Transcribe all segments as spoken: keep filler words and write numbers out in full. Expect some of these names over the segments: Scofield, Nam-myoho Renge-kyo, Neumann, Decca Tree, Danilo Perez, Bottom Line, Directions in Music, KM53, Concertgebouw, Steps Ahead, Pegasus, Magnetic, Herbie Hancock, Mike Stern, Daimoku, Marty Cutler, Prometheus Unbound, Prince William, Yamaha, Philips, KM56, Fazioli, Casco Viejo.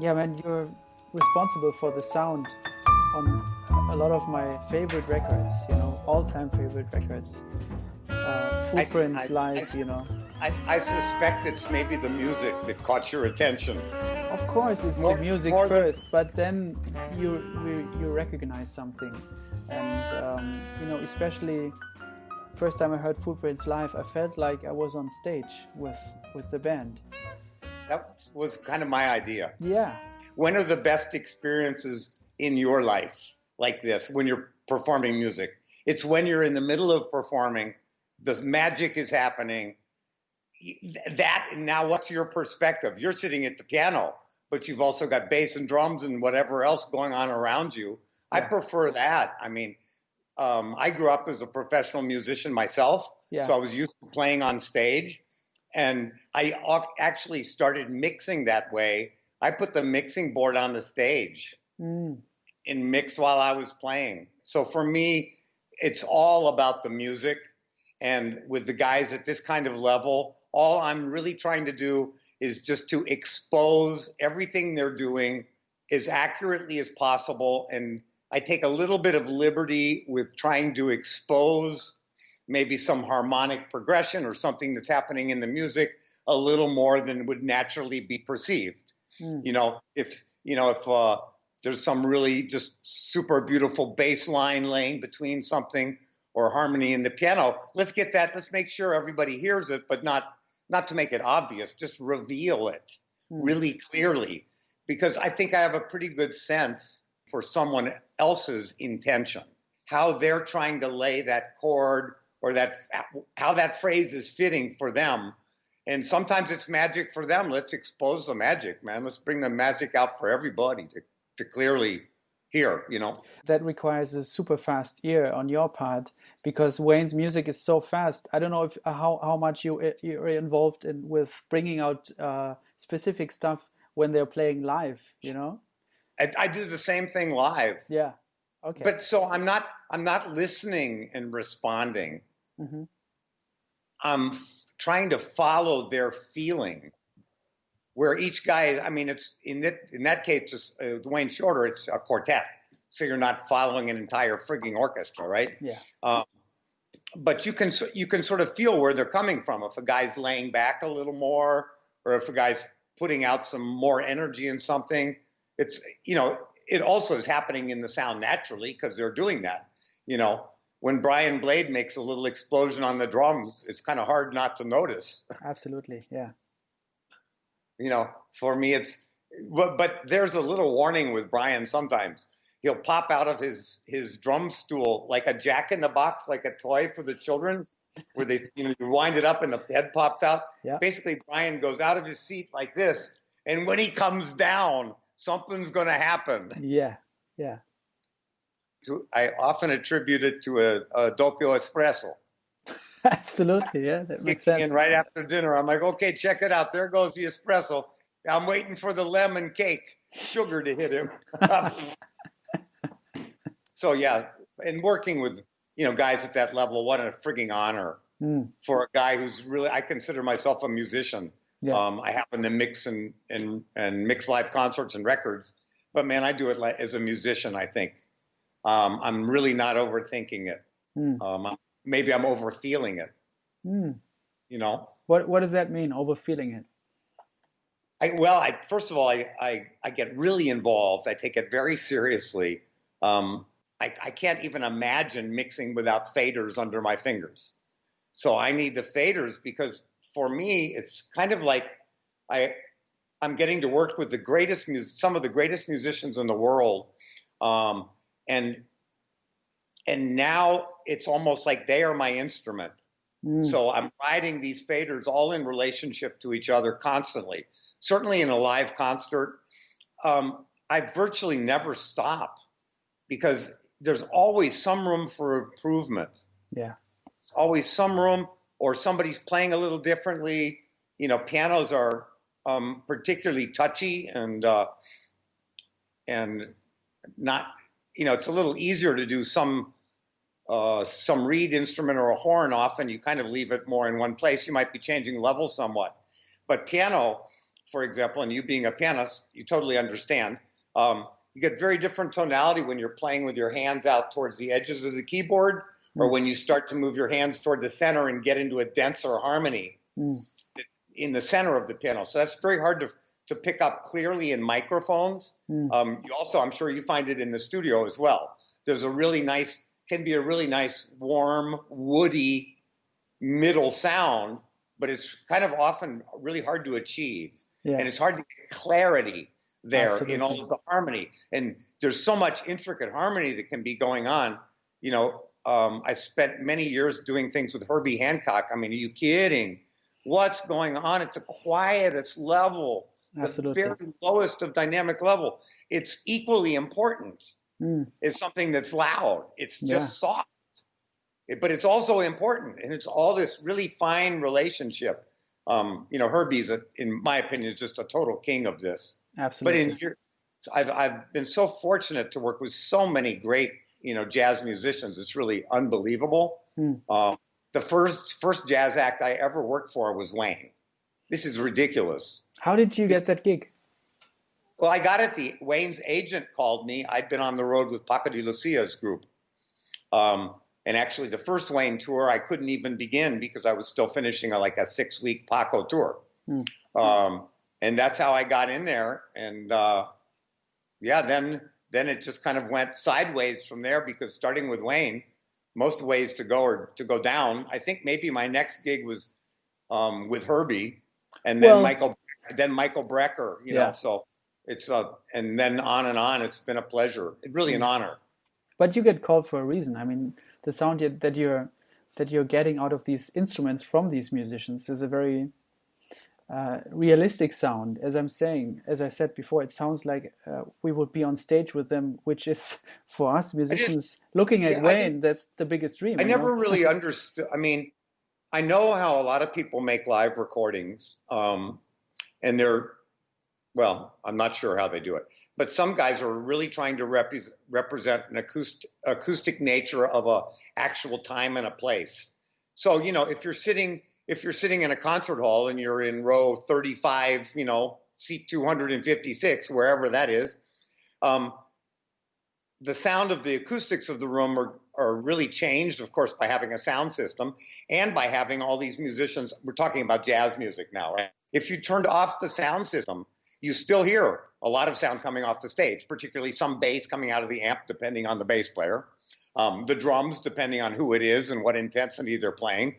Yeah, man, you're responsible for the sound on a lot of my favorite records, you know, all-time favorite records. Uh, Footprints, Live, you know. I, I suspect it's maybe the music that caught your attention. Of course, it's more, the music first, than... but then you, you you recognize something. And, um, you know, especially first time I heard Footprints Live, I felt like I was on stage with, with the band. That was kind of my idea. Yeah. When are the best experiences in your life like this, when you're performing music? It's when you're in the middle of performing, the magic is happening. That, now what's your perspective? You're sitting at the piano, but you've also got bass and drums and whatever else going on around you. Yeah. I prefer that. I mean, um, I grew up as a professional musician myself, yeah. So I was used to playing on stage. And I actually started mixing that way. I put the mixing board on the stage mm. and mixed while I was playing. So for me, it's all about the music. And with the guys at this kind of level, all I'm really trying to do is just to expose everything they're doing as accurately as possible. And I take a little bit of liberty with trying to expose maybe some harmonic progression or something that's happening in the music a little more than would naturally be perceived. Mm. You know, if, you know, if uh, there's some really just super beautiful bass line laying between something or harmony in the piano, let's get that. Let's make sure everybody hears it, but not, not to make it obvious, just reveal it mm. really clearly, because I think I have a pretty good sense for someone else's intention, how they're trying to lay that chord, or that how that phrase is fitting for them. And sometimes it's magic for them. Let's expose the magic, man. Let's bring the magic out for everybody to, to clearly hear, you know. That requires a super fast ear on your part, because Wayne's music is so fast. I don't know if how, how much you, you're involved in with bringing out uh, specific stuff when they're playing live, you know? I, I do the same thing live. Yeah, okay. But so I'm not, I'm not listening and responding. Mm-hmm. I'm f- trying to follow their feeling, where each guy, I mean, it's in that, in that case, it's, uh, Wayne Shorter, it's a quartet. So you're not following an entire frigging orchestra, right? Yeah. Um, but you can, you can sort of feel where they're coming from. If a guy's laying back a little more, or if a guy's putting out some more energy in something, it's, you know, it also is happening in the sound naturally because they're doing that. You know, when Brian Blade makes a little explosion on the drums, it's kind of hard not to notice. Absolutely, yeah. You know, for me, it's, but, but there's a little warning with Brian sometimes. He'll pop out of his, his drum stool like a jack-in-the-box, like a toy for the children, where they, you know, you wind it up and the head pops out. Yeah. Basically, Brian goes out of his seat like this, and when he comes down, something's going to happen. Yeah, yeah. To, I often attribute it to a, a doppio espresso. Absolutely, yeah, that makes sense. And right after dinner, I'm like, okay, check it out. There goes the espresso. I'm waiting for the lemon cake sugar to hit him. So, yeah, and working with, you know, guys at that level, what a frigging honor mm. for a guy who's really, I consider myself a musician. Yeah. Um, I happen to mix and, and, and mix live concerts and records. But, man, I do it as a musician, I think. Um, I'm really not overthinking it. Mm. Um, maybe I'm overfeeling it. Mm. You know, what what does that mean? Overfeeling it. I, well, I first of all, I, I, I get really involved. I take it very seriously. Um, I, I can't even imagine mixing without faders under my fingers. So I need the faders because for me, it's kind of like I I'm getting to work with the greatest mus- some of the greatest musicians in the world. Um, And and now it's almost like they are my instrument. Mm. So I'm riding these faders all in relationship to each other constantly. Certainly in a live concert, um, I virtually never stop because there's always some room for improvement. Yeah, there's always some room, or somebody's playing a little differently. You know, pianos are um, particularly touchy and uh, and not. You know, it's a little easier to do some uh, some reed instrument or a horn. Often you kind of leave it more in one place. You might be changing levels somewhat. But piano, for example, and you being a pianist, you totally understand. Um, you get very different tonality when you're playing with your hands out towards the edges of the keyboard, mm. or when you start to move your hands toward the center and get into a denser harmony mm. in the center of the piano. So that's very hard to to pick up clearly in microphones. Mm. Um, you also, I'm sure you find it in the studio as well. There's a really nice, can be a really nice, warm, woody middle sound, but it's kind of often really hard to achieve. Yeah. And it's hard to get clarity there. Absolutely. In all of the harmony. And there's so much intricate harmony that can be going on. You know, um, I spent many years doing things with Herbie Hancock. I mean, are you kidding? What's going on at the quietest level, Absolutely. the very lowest of dynamic level? It's equally important. Mm. It's something that's loud. It's just yeah. soft. It, but it's also important. And it's all this really fine relationship. Um, you know, Herbie's, a, in my opinion, is just a total king of this. Absolutely. But in here, I've, I've been so fortunate to work with so many great, you know, jazz musicians. It's really unbelievable. Mm. Um, the first first jazz act I ever worked for was Wayne. This is ridiculous. How did you get that gig? Well, I got it. The Wayne's agent called me. I'd been on the road with Paco de Lucia's group. Um, and actually the first Wayne tour, I couldn't even begin because I was still finishing a, like a six week Paco tour. Mm. Um, and that's how I got in there. And, uh, yeah, then, then it just kind of went sideways from there, because starting with Wayne, most ways to go or to go down. I think maybe my next gig was, um, with Herbie, and then well, Michael, then Michael Brecker, you yeah. know, so. It's a, and then on and on. It's been a pleasure. It's really an honor. But you get called for a reason. I mean, the sound that you're that you're getting out of these instruments from these musicians is a very uh, realistic sound. As I'm saying, as I said before, it sounds like uh, we would be on stage with them, which is for us musicians looking at yeah, Wayne. That's the biggest dream. I never know? really understood. I mean, I know how a lot of people make live recordings, um, and they're. Well, I'm not sure how they do it, but some guys are really trying to rep represent an acoustic, acoustic nature of a actual time and a place. So, you know, if you're sitting, if you're sitting in a concert hall and you're in row thirty-five, you know, seat two hundred fifty-six, wherever that is, um, the sound of the acoustics of the room are, are really changed, of course, by having a sound system and by having all these musicians. We're talking about jazz music now, right? If you turned off the sound system, you still hear a lot of sound coming off the stage, particularly some bass coming out of the amp, depending on the bass player. Um, the drums, depending on who it is and what intensity they're playing.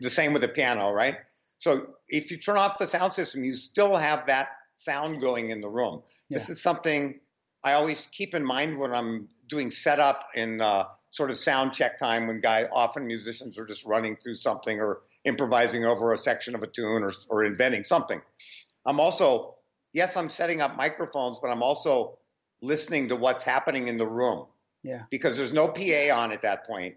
The same with the piano, right? So if you turn off the sound system, you still have that sound going in the room. Yeah. This is something I always keep in mind when I'm doing setup and uh, sort of sound check time, when guy, often musicians are just running through something or improvising over a section of a tune or, or inventing something. I'm also... Yes, I'm setting up microphones, but I'm also listening to what's happening in the room. Yeah. Because there's no P A on at that point.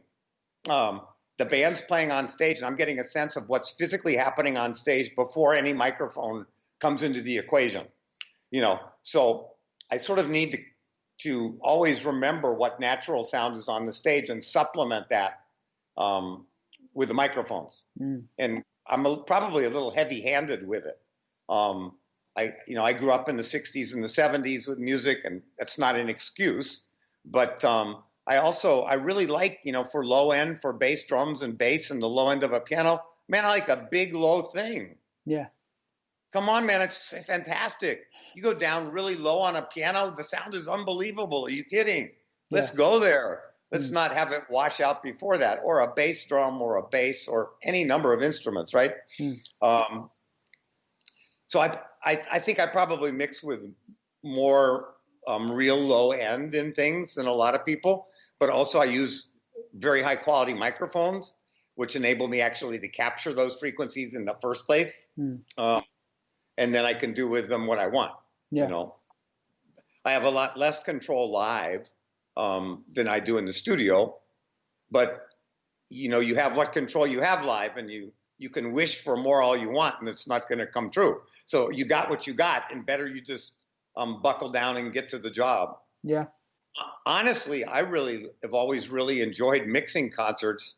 Um, the band's playing on stage, and I'm getting a sense of what's physically happening on stage before any microphone comes into the equation. You know, so I sort of need to, to always remember what natural sound is on the stage and supplement that um, with the microphones. Mm. And I'm a, probably a little heavy-handed with it. Um, I, you know, I grew up in the sixties and the seventies with music, and that's not an excuse. But um, I also, I really like, you know, for low end, for bass drums and bass and the low end of a piano, man, I like a big low thing. Yeah. Come on, man, it's fantastic. You go down really low on a piano, the sound is unbelievable. Are you kidding? Let's yeah. go there. Let's mm-hmm. not have it wash out before that, or a bass drum or a bass or any number of instruments, right? Mm. Um, so I... I, I think I probably mix with more um, real low end in things than a lot of people, but also I use very high quality microphones, which enable me actually to capture those frequencies in the first place. Mm. Um, and then I can do with them what I want. Yeah. You know, I have a lot less control live um, than I do in the studio, but you know, you have what control you have live, and you, you can wish for more all you want, and it's not going to come true. So you got what you got, and better you just um, buckle down and get to the job. Yeah. Honestly, I really have always really enjoyed mixing concerts,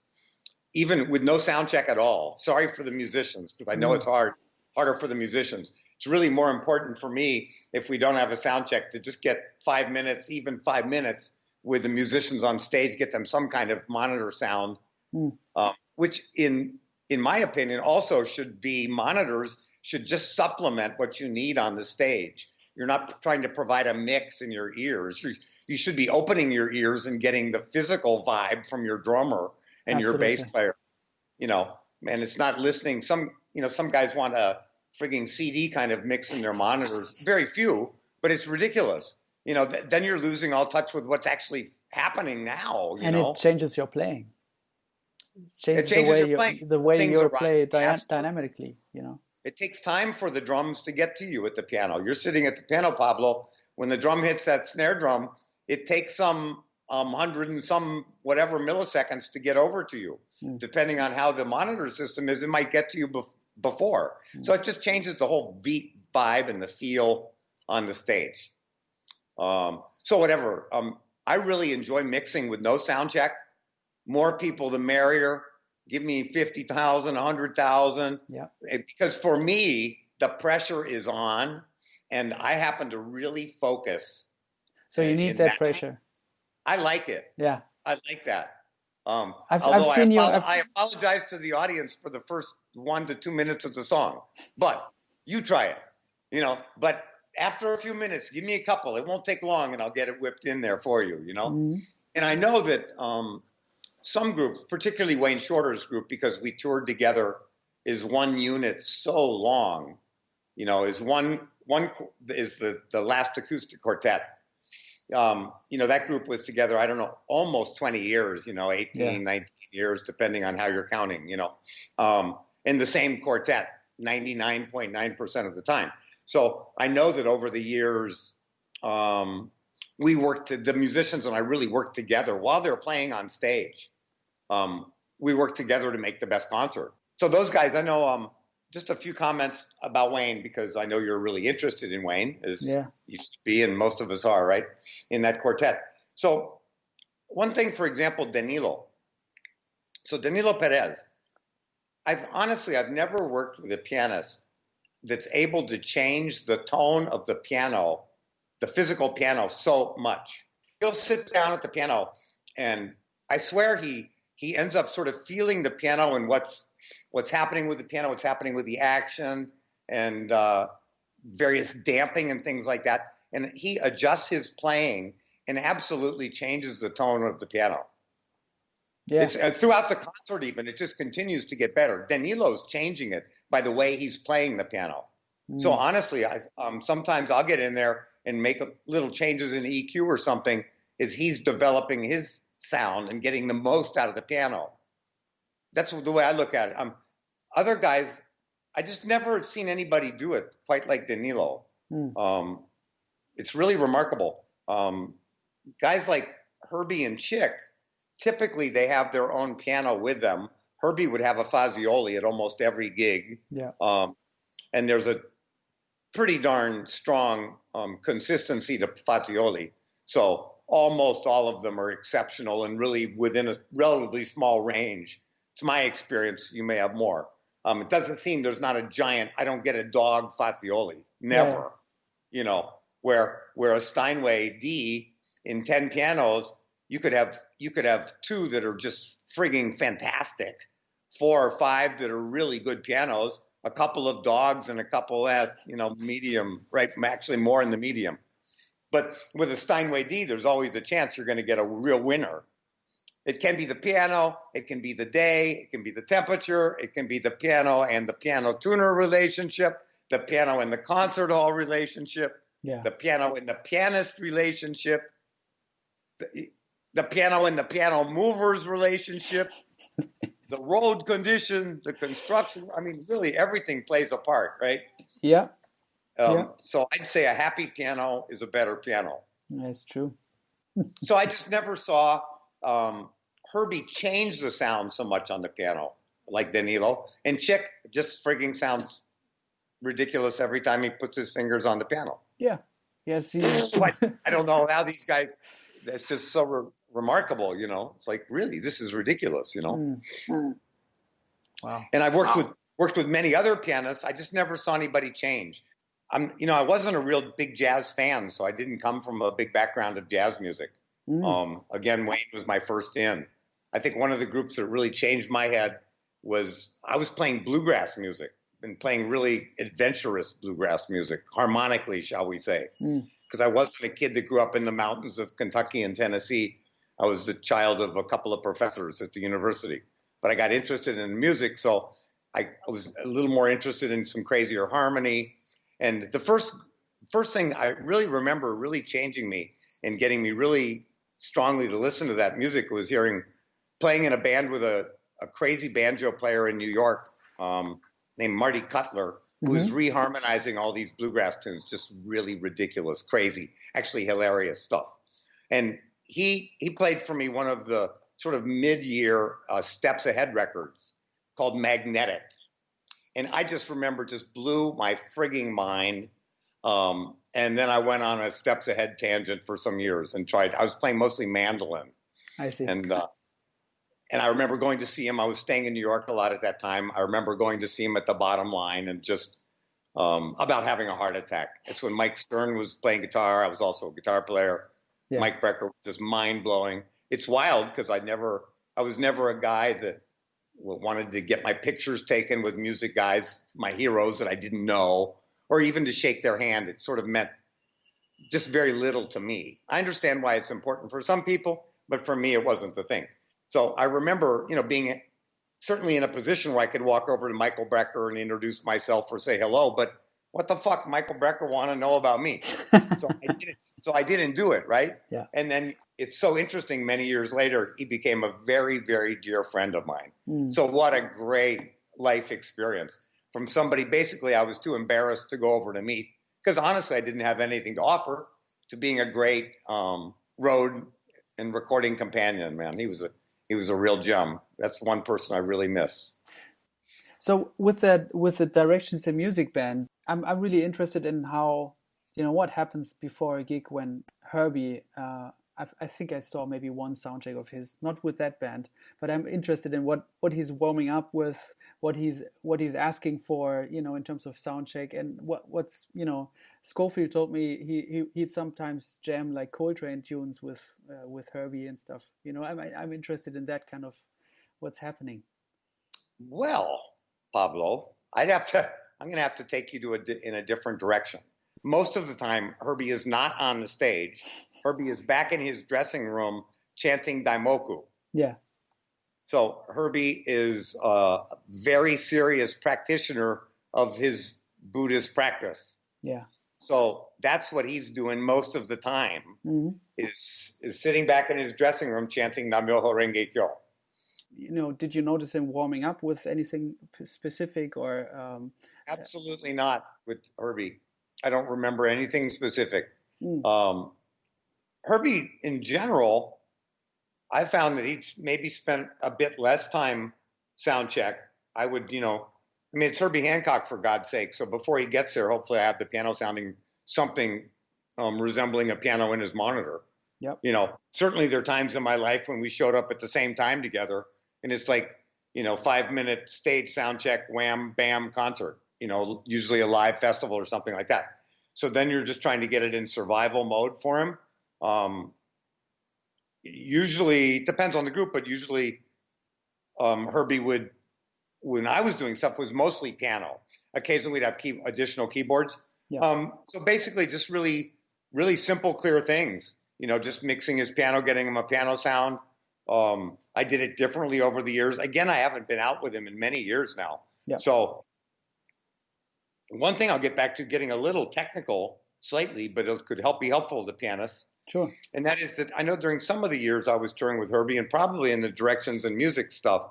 even with no sound check at all. Sorry for the musicians, because I know mm. it's hard, harder for the musicians. It's really more important for me, if we don't have a sound check, to just get five minutes, even five minutes with the musicians on stage, get them some kind of monitor sound, mm. uh, which in in my opinion also should be monitors should just supplement what you need on the stage. You're not trying to provide a mix in your ears. You, you should be opening your ears and getting the physical vibe from your drummer and Absolutely. your bass player, you know, and it's not listening. Some, you know, some guys want a frigging C D kind of mix in their monitors. Very few, but it's ridiculous. You know, th- then you're losing all touch with what's actually happening now. You and know? It changes your playing. It changes, it changes the way, your playing. The way you're playing dy- dynamically, you know. It takes time for the drums to get to you at the piano. You're sitting at the piano, Pablo. When the drum hits that snare drum, it takes some um, hundred and some whatever milliseconds to get over to you. Mm. Depending on how the monitor system is, it might get to you bef- before. Mm. So it just changes the whole beat, vibe, and the feel on the stage. Um, so whatever. Um, I really enjoy mixing with no sound check. More people, the merrier. Give me fifty thousand, one hundred thousand. Yeah. Because for me, the pressure is on, and I happen to really focus. So you need that, that pressure. I like it. Yeah. I like that. Um, I've, I've seen I, you, I've... I apologize to the audience for the first one to two minutes of the song, but you try it, you know, but after a few minutes, give me a couple. It won't take long, and I'll get it whipped in there for you, you know? Mm-hmm. And I know that... Um, some groups, particularly Wayne Shorter's group, because we toured together, is one unit so long, you know, is one, one is the, the last acoustic quartet. Um, you know, that group was together, I don't know, almost twenty years, you know, eighteen, yeah. nineteen years, depending on how you're counting, you know, um, in the same quartet, ninety-nine point nine percent of the time. So I know that over the years, um, we worked, the musicians and I really worked together while they were playing on stage. Um, we worked together to make the best concert. So those guys, I know, um, just a few comments about Wayne, because I know you're really interested in Wayne, as yeah. you should be, and most of us are, right, in that quartet. So one thing, for example, Danilo. So Danilo Perez, I've honestly, I've never worked with a pianist that's able to change the tone of the piano, the physical piano, so much. He'll sit down at the piano, and I swear he he ends up sort of feeling the piano and what's what's happening with the piano, what's happening with the action, and uh, various damping and things like that. And he adjusts his playing and absolutely changes the tone of the piano. Yeah. It's, uh, throughout the concert even, it just continues to get better. Danilo's changing it by the way he's playing the piano. Mm. So honestly, I, um, sometimes I'll get in there and make little changes in E Q or something, is he's developing his sound and getting the most out of the piano. That's the way I look at it. Um, other guys, I just never seen anybody do it quite like Danilo. Mm. Um, it's really remarkable. Um, guys like Herbie and Chick, typically they have their own piano with them. Herbie would have a Fazioli at almost every gig. Yeah. Um, and there's a pretty darn strong um, consistency to Fazioli. So almost all of them are exceptional and really within a relatively small range. It's my experience. You may have more. Um, it doesn't seem there's not a giant, I don't get a dog Fazioli. Never. Yeah. You know, where where a Steinway D in ten pianos, you could have you could have two that are just frigging fantastic, four or five that are really good pianos, a couple of dogs and a couple at, you know, medium, right? Actually more in the medium. But with a Steinway D, there's always a chance you're going to get a real winner. It can be the piano. It can be the day. It can be the temperature. It can be the piano and the piano tuner relationship, the piano and the concert hall relationship, yeah. the piano and the pianist relationship, the, the piano and the piano movers relationship, the road condition, the construction. I mean, really everything plays a part, right? Yeah. Um, yeah. So I'd say a happy piano is a better piano. That's true. So I just never saw um, Herbie change the sound so much on the piano like Danilo. And Chick just frigging sounds ridiculous every time he puts his fingers on the piano. Yeah. Yes. He is. So I, I don't know how these guys, that's just so re- remarkable, you know. It's like, really, this is ridiculous, you know. Mm. Wow. And I've worked wow. with worked with many other pianists. I just never saw anybody change. I'm, you know, I wasn't a real big jazz fan, so I didn't come from a big background of jazz music. Mm. Um, again, Wayne was my first in. I think one of the groups that really changed my head was I was playing bluegrass music and playing really adventurous bluegrass music, harmonically, shall we say, because mm. I wasn't a kid that grew up in the mountains of Kentucky and Tennessee. I was the child of a couple of professors at the university, but I got interested in music, so I, I was a little more interested in some crazier harmony. And the first first thing I really remember really changing me and getting me really strongly to listen to that music was hearing, playing in a band with a, a crazy banjo player in New York um, named Marty Cutler, who mm-hmm. was reharmonizing all these bluegrass tunes, just really ridiculous, crazy, actually hilarious stuff. And he he played for me one of the sort of mid-year uh, Steps Ahead records called Magnetic. And I just remember just blew my frigging mind. Um, and then I went on a Steps Ahead tangent for some years and tried, I was playing mostly mandolin. I see. And, uh, and I remember going to see him. I was staying in New York a lot at that time. I remember going to see him at the Bottom Line and just um, about having a heart attack. It's when Mike Stern was playing guitar. I was also a guitar player. Yeah. Mike Brecker was just mind blowing. It's wild because I never, I was never a guy that wanted to get my pictures taken with music guys, my heroes that I didn't know, or even to shake their hand. It sort of meant just very little to me. I understand why it's important for some people, but for me, it wasn't the thing. So I remember, you know, being certainly in a position where I could walk over to Michael Brecker and introduce myself or say hello, but what the fuck, Michael Brecker want to know about me? so, I didn't, so I didn't do it, right? Yeah. And then it's so interesting, many years later, he became a very, very dear friend of mine. Mm. So what a great life experience from somebody, basically, I was too embarrassed to go over to meet because honestly, I didn't have anything to offer, to being a great um, road and recording companion, man. He was a he was a real gem. That's one person I really miss. So with that, with the Directions in Music band, I'm I'm really interested in how, you know, what happens before a gig when Herbie, uh, I've, I think I saw maybe one soundcheck of his, not with that band, but I'm interested in what, what he's warming up with, what he's what he's asking for, you know, in terms of soundcheck and what what's, you know, Scofield told me he, he he'd sometimes jam like Coltrane tunes with uh, with Herbie and stuff. You know, I'm I'm interested in that kind of what's happening. Well, Pablo, I'd have to. I'm going to have to take you to a, in a different direction. Most of the time, Herbie is not on the stage. Herbie is back in his dressing room chanting Daimoku. Yeah. So Herbie is a very serious practitioner of his Buddhist practice. Yeah. So that's what he's doing most of the time, mm-hmm. is is sitting back in his dressing room chanting Nam-myoho Renge-kyo. You know, did you notice him warming up with anything specific or? Um, Absolutely not with Herbie. I don't remember anything specific. Mm. Um, Herbie, in general, I found that he maybe spent a bit less time sound check. I would, you know, I mean, it's Herbie Hancock, for God's sake. So before he gets there, hopefully I have the piano sounding something um, resembling a piano in his monitor. Yep. You know, certainly there are times in my life when we showed up at the same time together. And it's like, you know, five minute stage sound check, wham, bam, concert, you know, usually a live festival or something like that. So then you're just trying to get it in survival mode for him. Um, usually, it depends on the group, but usually um, Herbie would, when I was doing stuff, was mostly piano. Occasionally we'd have key, additional keyboards. Yeah. Um, so basically just really, really simple, clear things, you know, just mixing his piano, getting him a piano sound. Um, I did it differently over the years. Again, I haven't been out with him in many years now. Yeah. So one thing I'll get back to, getting a little technical slightly, but it could help be helpful to pianists. Sure. And that is that I know during some of the years I was touring with Herbie and probably in the Directions and Music stuff,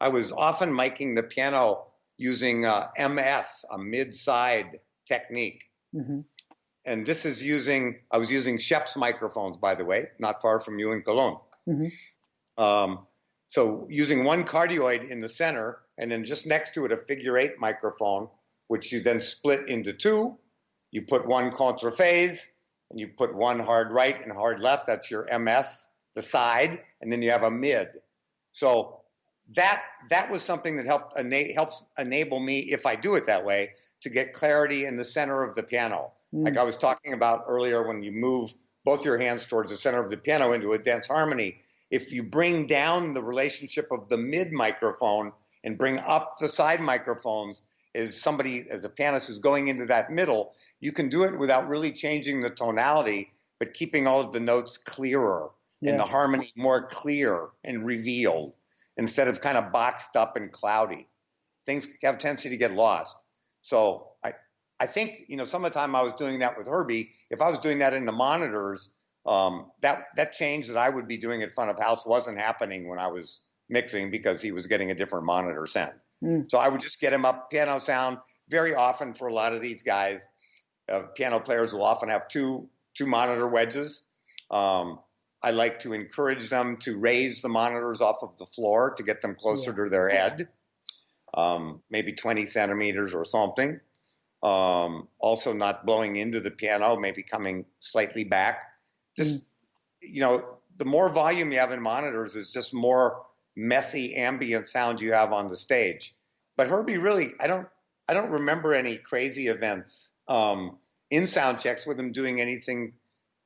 I was often miking the piano using uh, M S, a mid-side technique. Mm-hmm. And this is using, I was using Shep's microphones, by the way, not far from you in Cologne. Mm-hmm. Um, so using one cardioid in the center and then just next to it, a figure eight microphone, which you then split into two, you put one contraphase and you put one hard right and hard left. That's your M S, the side. And then you have a mid. So that, that was something that helped, ena- helps enable me if I do it that way to get clarity in the center of the piano. Mm. Like I was talking about earlier, when you move both your hands towards the center of the piano into a dense harmony, if you bring down the relationship of the mid microphone and bring up the side microphones, as somebody, as a pianist is going into that middle, you can do it without really changing the tonality, but keeping all of the notes clearer yeah. and the harmony more clear and revealed, instead of kind of boxed up and cloudy. Things have a tendency to get lost. So I, I think, you know, some of the time I was doing that with Herbie. If I was doing that in the monitors, um, that, that change that I would be doing at front of house wasn't happening when I was mixing, because he was getting a different monitor sound. Mm. So I would just get him up piano sound. Very often for a lot of these guys, uh, piano players will often have two two monitor wedges. Um, I like to encourage them to raise the monitors off of the floor to get them closer yeah. to their head, um, maybe twenty centimeters or something. Um, also not blowing into the piano, maybe coming slightly back. Just, mm. you know, the more volume you have in monitors is just more messy ambient sound you have on the stage. But Herbie really, I don't, I don't remember any crazy events um, in sound checks with him doing anything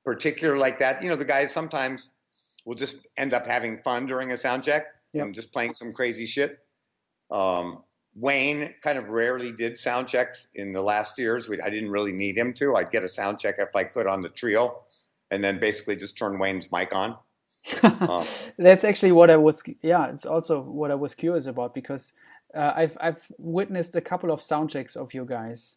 particular like that. You know, the guys sometimes will just end up having fun during a sound check yep. and just playing some crazy shit. Um, Wayne kind of rarely did sound checks in the last years. We, I didn't really need him to. I'd get a sound check if I could on the trio, and then basically just turn Wayne's mic on. um, that's actually what I was yeah it's also what I was curious about, because uh, I've I've witnessed a couple of sound checks of you guys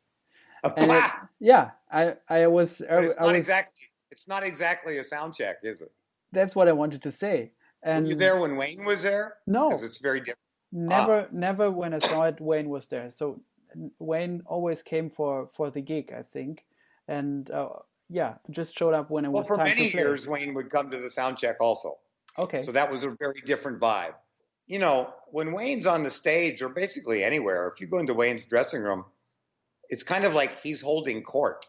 and it, yeah I I was I, it's not I was, exactly it's not exactly a sound check, is it? That's what I wanted to say. And were you there when Wayne was there? No, because it's very different. Never ah. never when I saw it, Wayne was there. So Wayne always came for for the gig, I think, and uh, yeah, just showed up when it well, was time to play. Well, for many years, Wayne would come to the sound check also. Okay. So that was a very different vibe. You know, when Wayne's on the stage, or basically anywhere, if you go into Wayne's dressing room, it's kind of like he's holding court,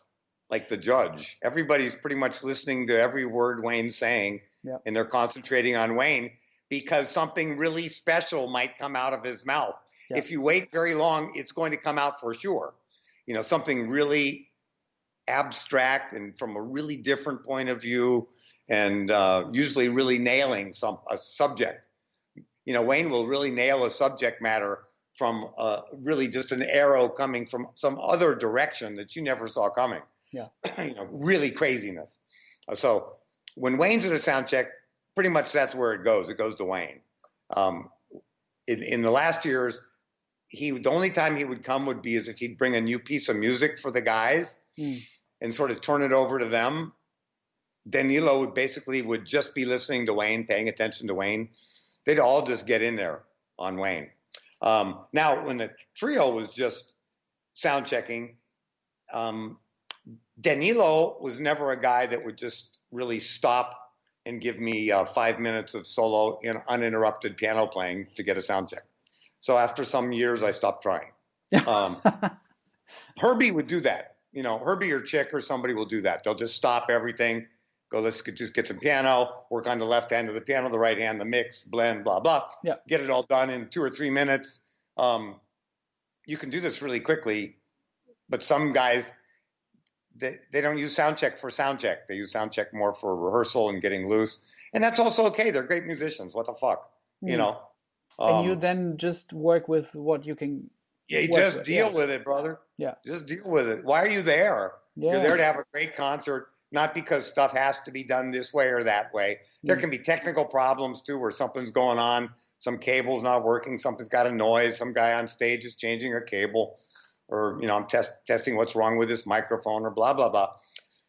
like the judge. Everybody's pretty much listening to every word Wayne's saying, yep. and they're concentrating on Wayne, because something really special might come out of his mouth. Yep. If you wait very long, it's going to come out for sure. You know, something really abstract and from a really different point of view, and uh, usually really nailing some a subject. You know, Wayne will really nail a subject matter from uh, really just an arrow coming from some other direction that you never saw coming. Yeah, you know, really craziness. So when Wayne's at a sound check, pretty much that's where it goes. It goes to Wayne. Um, in, in the last years, he the only time he would come would be as if he'd bring a new piece of music for the guys. Mm. And sort of turn it over to them. Danilo would basically would just be listening to Wayne, paying attention to Wayne. They'd all just get in there on Wayne. Um, now, when the trio was just sound checking, um, Danilo was never a guy that would just really stop and give me uh, five minutes of solo in uninterrupted piano playing to get a sound check. So after some years, I stopped trying. Um, Herbie would do that. You know, Herbie or Chick or somebody will do that. They'll just stop everything, go, let's get, just get some piano, work on the left hand of the piano, the right hand, the mix, blend, blah, blah. Yeah. Get it all done in two or three minutes. Um, you can do this really quickly, but some guys, they, they don't use sound check for sound check. They use sound check more for rehearsal and getting loose. And that's also okay. They're great musicians. What the fuck, mm. you know? Um, and you then just work with what you can. Yeah, you just with, deal yeah. with it, brother. Yeah. Just deal with it. Why are you there? Yeah. You're there to have a great concert, not because stuff has to be done this way or that way. Mm. There can be technical problems, too, where something's going on. Some cable's not working. Something's got a noise. Some guy on stage is changing a cable. Or, you know, I'm test, testing what's wrong with this microphone or blah, blah, blah.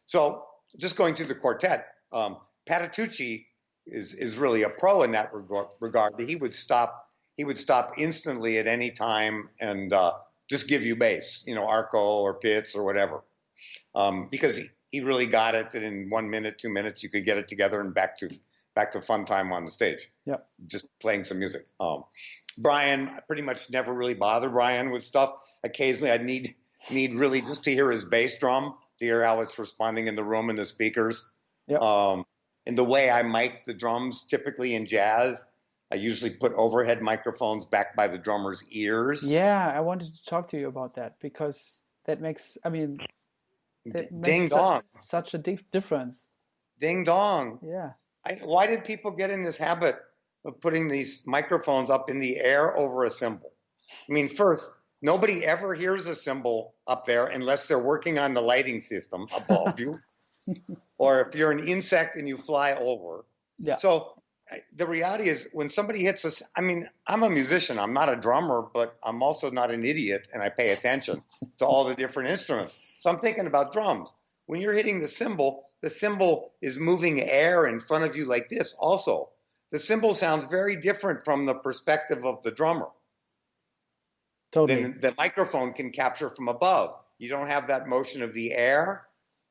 So just going through the quartet, um, Patitucci is, is really a pro in that regard, regard. He would stop. He would stop instantly at any time and uh, just give you bass, you know, Arco or Pitts or whatever. Um, because he, he really got it that in one minute, two minutes, you could get it together and back to back to fun time on the stage. Yeah. Just playing some music. Um, Brian, I pretty much never really bothered Brian with stuff. Occasionally I'd need, need really just to hear his bass drum, to hear how it's responding in the room and the speakers. Yeah. Um, and the way I mic the drums typically in jazz, I usually put overhead microphones back by the drummer's ears. Yeah, I wanted to talk to you about that because that makes, I mean, that makes ding dong. Such, such a deep difference. Ding dong. Yeah. I, why did people get in this habit of putting these microphones up in the air over a cymbal? I mean, first, nobody ever hears a cymbal up there unless they're working on the lighting system above you, or if you're an insect and you fly over. Yeah. So the reality is when somebody hits us, I mean, I'm a musician. I'm not a drummer, but I'm also not an idiot, and I pay attention to all the different instruments. So I'm thinking about drums. When you're hitting the cymbal, the cymbal is moving air in front of you like this also. The cymbal sounds very different from the perspective of the drummer. Totally. Then the microphone can capture from above. You don't have that motion of the air.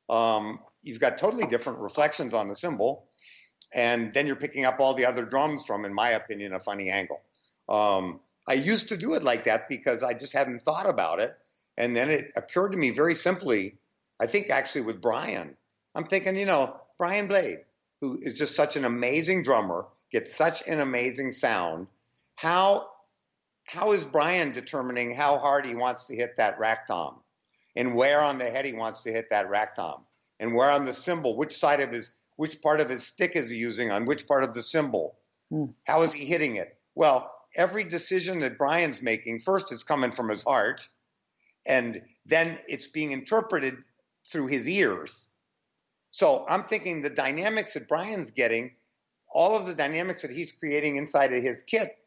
Um, you've got totally different reflections on the cymbal. And then you're picking up all the other drums from, in my opinion, a funny angle. Um, I used to do it like that because I just hadn't thought about it. And then it occurred to me very simply, I think actually with Brian. I'm thinking, you know, Brian Blade, who is just such an amazing drummer, gets such an amazing sound. How... How is Brian determining how hard he wants to hit that rack tom, and where on the head he wants to hit that rack tom, and where on the cymbal, which side of his, which part of his stick is he using on which part of the cymbal? Mm. How is he hitting it? Well, every decision that Brian's making, first it's coming from his heart, and then it's being interpreted through his ears. So I'm thinking the dynamics that Brian's getting, all of the dynamics that he's creating inside of his kit,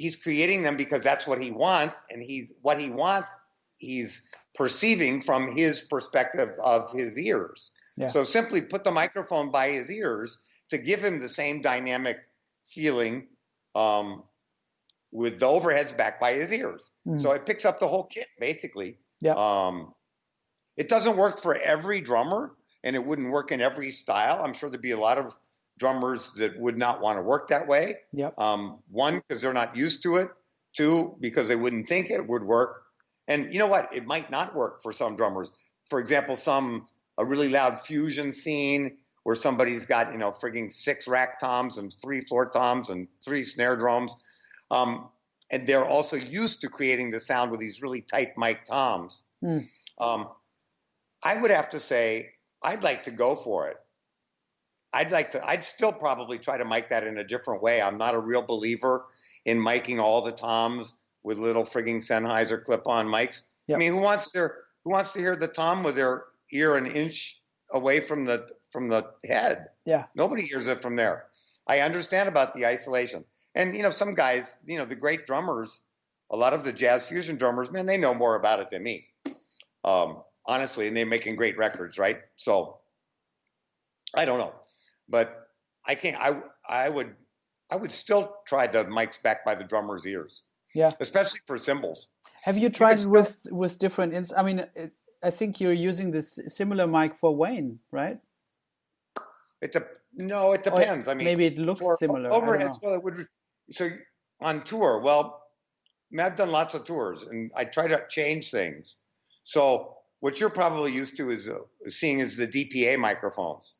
he's creating them because that's what he wants, and he's what he wants he's perceiving from his perspective of his ears. Yeah. So simply put the microphone by his ears to give him the same dynamic feeling um, with the overheads back by his ears. Mm. So it picks up the whole kit basically. Yeah. Um, it doesn't work for every drummer, and it wouldn't work in every style. I'm sure there'd be a lot of drummers that would not want to work that way. Yep. Um, one, because they're not used to it. Two, because they wouldn't think it would work. And you know what? It might not work for some drummers. For example, some a really loud fusion scene where somebody's got, you know, frigging six rack toms and three floor toms and three snare drums. Um, and they're also used to creating the sound with these really tight mic toms. Mm. Um, I would have to say I'd like to go for it. I'd like to, I'd still probably try to mic that in a different way. I'm not a real believer in micing all the toms with little frigging Sennheiser clip-on mics. Yep. I mean, who wants their, who wants to hear the tom with their ear an inch away from the, from the head? Yeah. Nobody hears it from there. I understand about the isolation. And, you know, some guys, you know, the great drummers, a lot of the jazz fusion drummers, man, they know more about it than me. Um, honestly, and they're making great records, right? So I don't know. But I can't. I I would I would still try the mics back by the drummer's ears. Yeah, especially for cymbals. Have you tried you with still, with different? Ins I mean, it, I think you're using this similar mic for Wayne, right? It de no, it depends. It, I mean, maybe it looks for, similar. Overhead, well, it would. So on tour, well, I've done lots of tours, and I try to change things. So what you're probably used to is uh, seeing is the D P A microphones.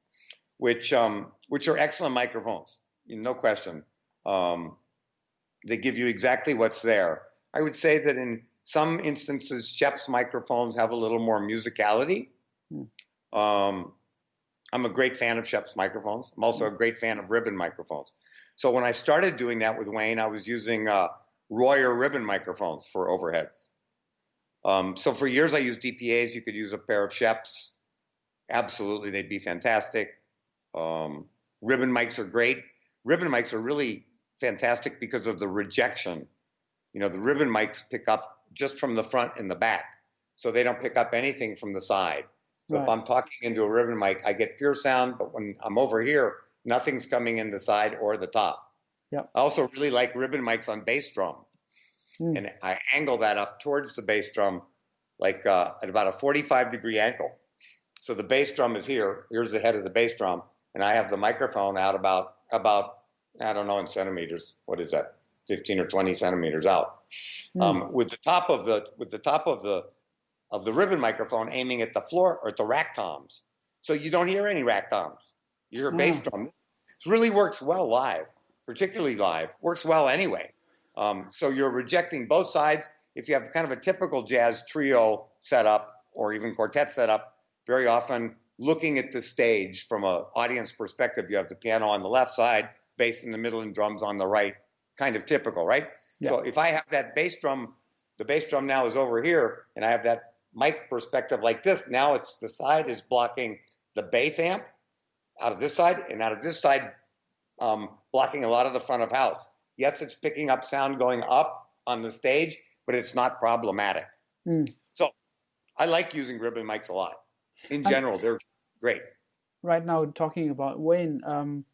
Which um, which are excellent microphones, no question. Um, they give you exactly what's there. I would say that in some instances, Shep's microphones have a little more musicality. Mm. Um, I'm a great fan of Shep's microphones. I'm also mm. a great fan of ribbon microphones. So when I started doing that with Wayne, I was using uh, Royer ribbon microphones for overheads. Um, so for years I used D P As. You could use a pair of Shep's. Absolutely, they'd be fantastic. Um, ribbon mics are great. Ribbon mics are really fantastic because of the rejection. You know, the ribbon mics pick up just from the front and the back. So they don't pick up anything from the side. So right. If I'm talking into a ribbon mic, I get pure sound, but when I'm over here, nothing's coming in the side or the top. Yep. I also really like ribbon mics on bass drum. Mm. And I angle that up towards the bass drum, like uh, at about a forty-five degree angle. So the bass drum is here. Here's the head of the bass drum. And I have the microphone out about, about I don't know, in centimeters. What is that? fifteen or twenty centimeters out. Mm. Um, with the top of the with the top of the of the ribbon microphone aiming at the floor or at the rack toms. So you don't hear any rack toms. You hear a bass mm. drum. It really works well live, particularly live. Works well anyway. Um, so you're rejecting both sides. if you have kind of a typical jazz trio setup or even quartet setup, very often looking at the stage from an audience perspective, you have the piano on the left side, bass in the middle, and drums on the right. Kind of typical, right? Yes. So if I have that bass drum, the bass drum now is over here, and I have that mic perspective like this. Now it's the side is blocking the bass amp out of this side, and out of this side, um, blocking a lot of the front of house. Yes, it's picking up sound going up on the stage, but it's not problematic. Mm. So I like using ribbon mics a lot. In general, um, they're great. Right now, talking about Wayne, um,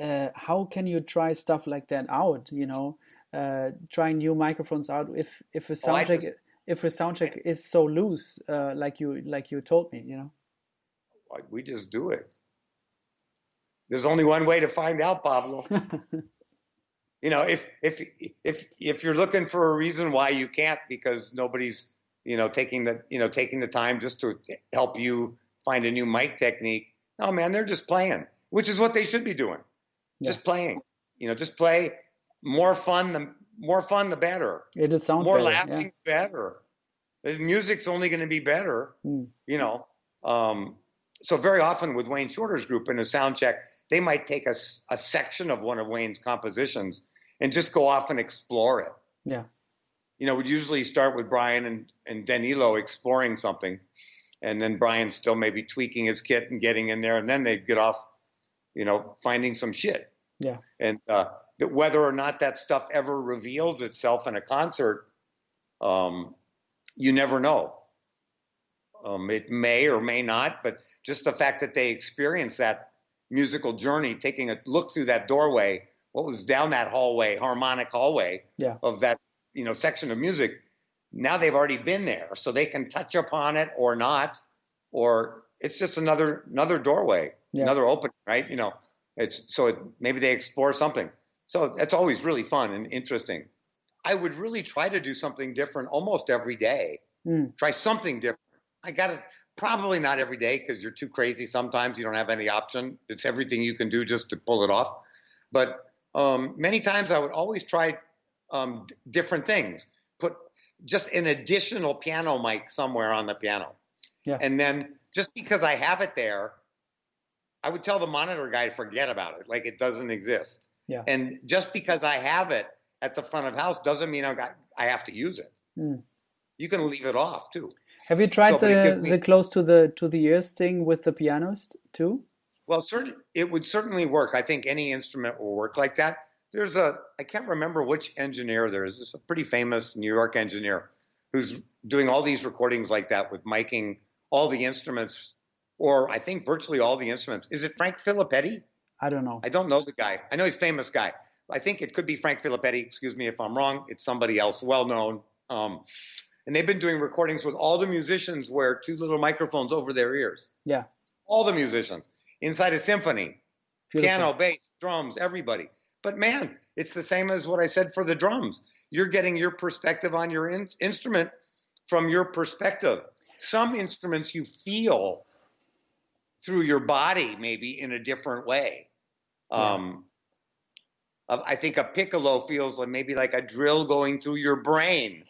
uh, how can you try stuff like that out? You know, uh, trying new microphones out. If if a sound check, oh, if a sound check is so loose, uh, like you like you told me, you know, we just do it. There's only one way to find out, Pablo. You know, if if if if you're looking for a reason why you can't, because nobody's, you know, taking the, you know, taking the time just to help you find a new mic technique. No, man, they're just playing, which is what they should be doing. Yeah. Just playing, you know, just play. More fun, the more fun, the better. It'll sound more better, laughing, yeah. Better. The music's only going to be better, mm. you know. Um, so very often with Wayne Shorter's group in a sound check, they might take a, a section of one of Wayne's compositions and just go off and explore it. Yeah. You know, we'd usually start with Brian and, and Danilo exploring something, and then Brian still maybe tweaking his kit and getting in there, and then they'd get off, you know, finding some shit. Yeah. And uh, that whether or not that stuff ever reveals itself in a concert, um, you never know. Um, it may or may not, but just the fact that they experience that musical journey, taking a look through that doorway, what was down that hallway, harmonic hallway yeah. of that, you know, section of music, now they've already been there, so they can touch upon it or not, or it's just another another doorway, yeah. another opening, right? You know, it's so it, maybe they explore something. So that's always really fun and interesting. I would really try to do something different almost every day. Mm. Try something different. I got to, probably not every day because you're too crazy sometimes. You don't have any option. It's everything you can do just to pull it off. But um, many times I would always try Um, different things, put just an additional piano mic somewhere on the piano. Yeah. And then just because I have it there, I would tell the monitor guy, forget about it. Like it doesn't exist. Yeah. And just because I have it at the front of house doesn't mean I got, I have to use it. Mm. You can leave it off too. Have you tried so, the, me... the close to the, to the ears thing with the pianist too? Well, certain, it would certainly work. I think any instrument will work like that. There's a, I can't remember which engineer there is. It's a pretty famous New York engineer who's doing all these recordings like that with miking all the instruments, or I think virtually all the instruments. Is it Frank Filipetti? I don't know. I don't know the guy. I know he's a famous guy. I think it could be Frank Filipetti. Excuse me if I'm wrong. It's somebody else well known. Um, and they've been doing recordings with all the musicians where two little microphones over their ears. Yeah. All the musicians inside a symphony, Beautiful. Piano, bass, drums, everybody. But man, it's the same as what I said for the drums. You're getting your perspective on your in instrument from your perspective. Some instruments you feel through your body maybe in a different way. Yeah. Um, I think a piccolo feels like maybe like a drill going through your brain.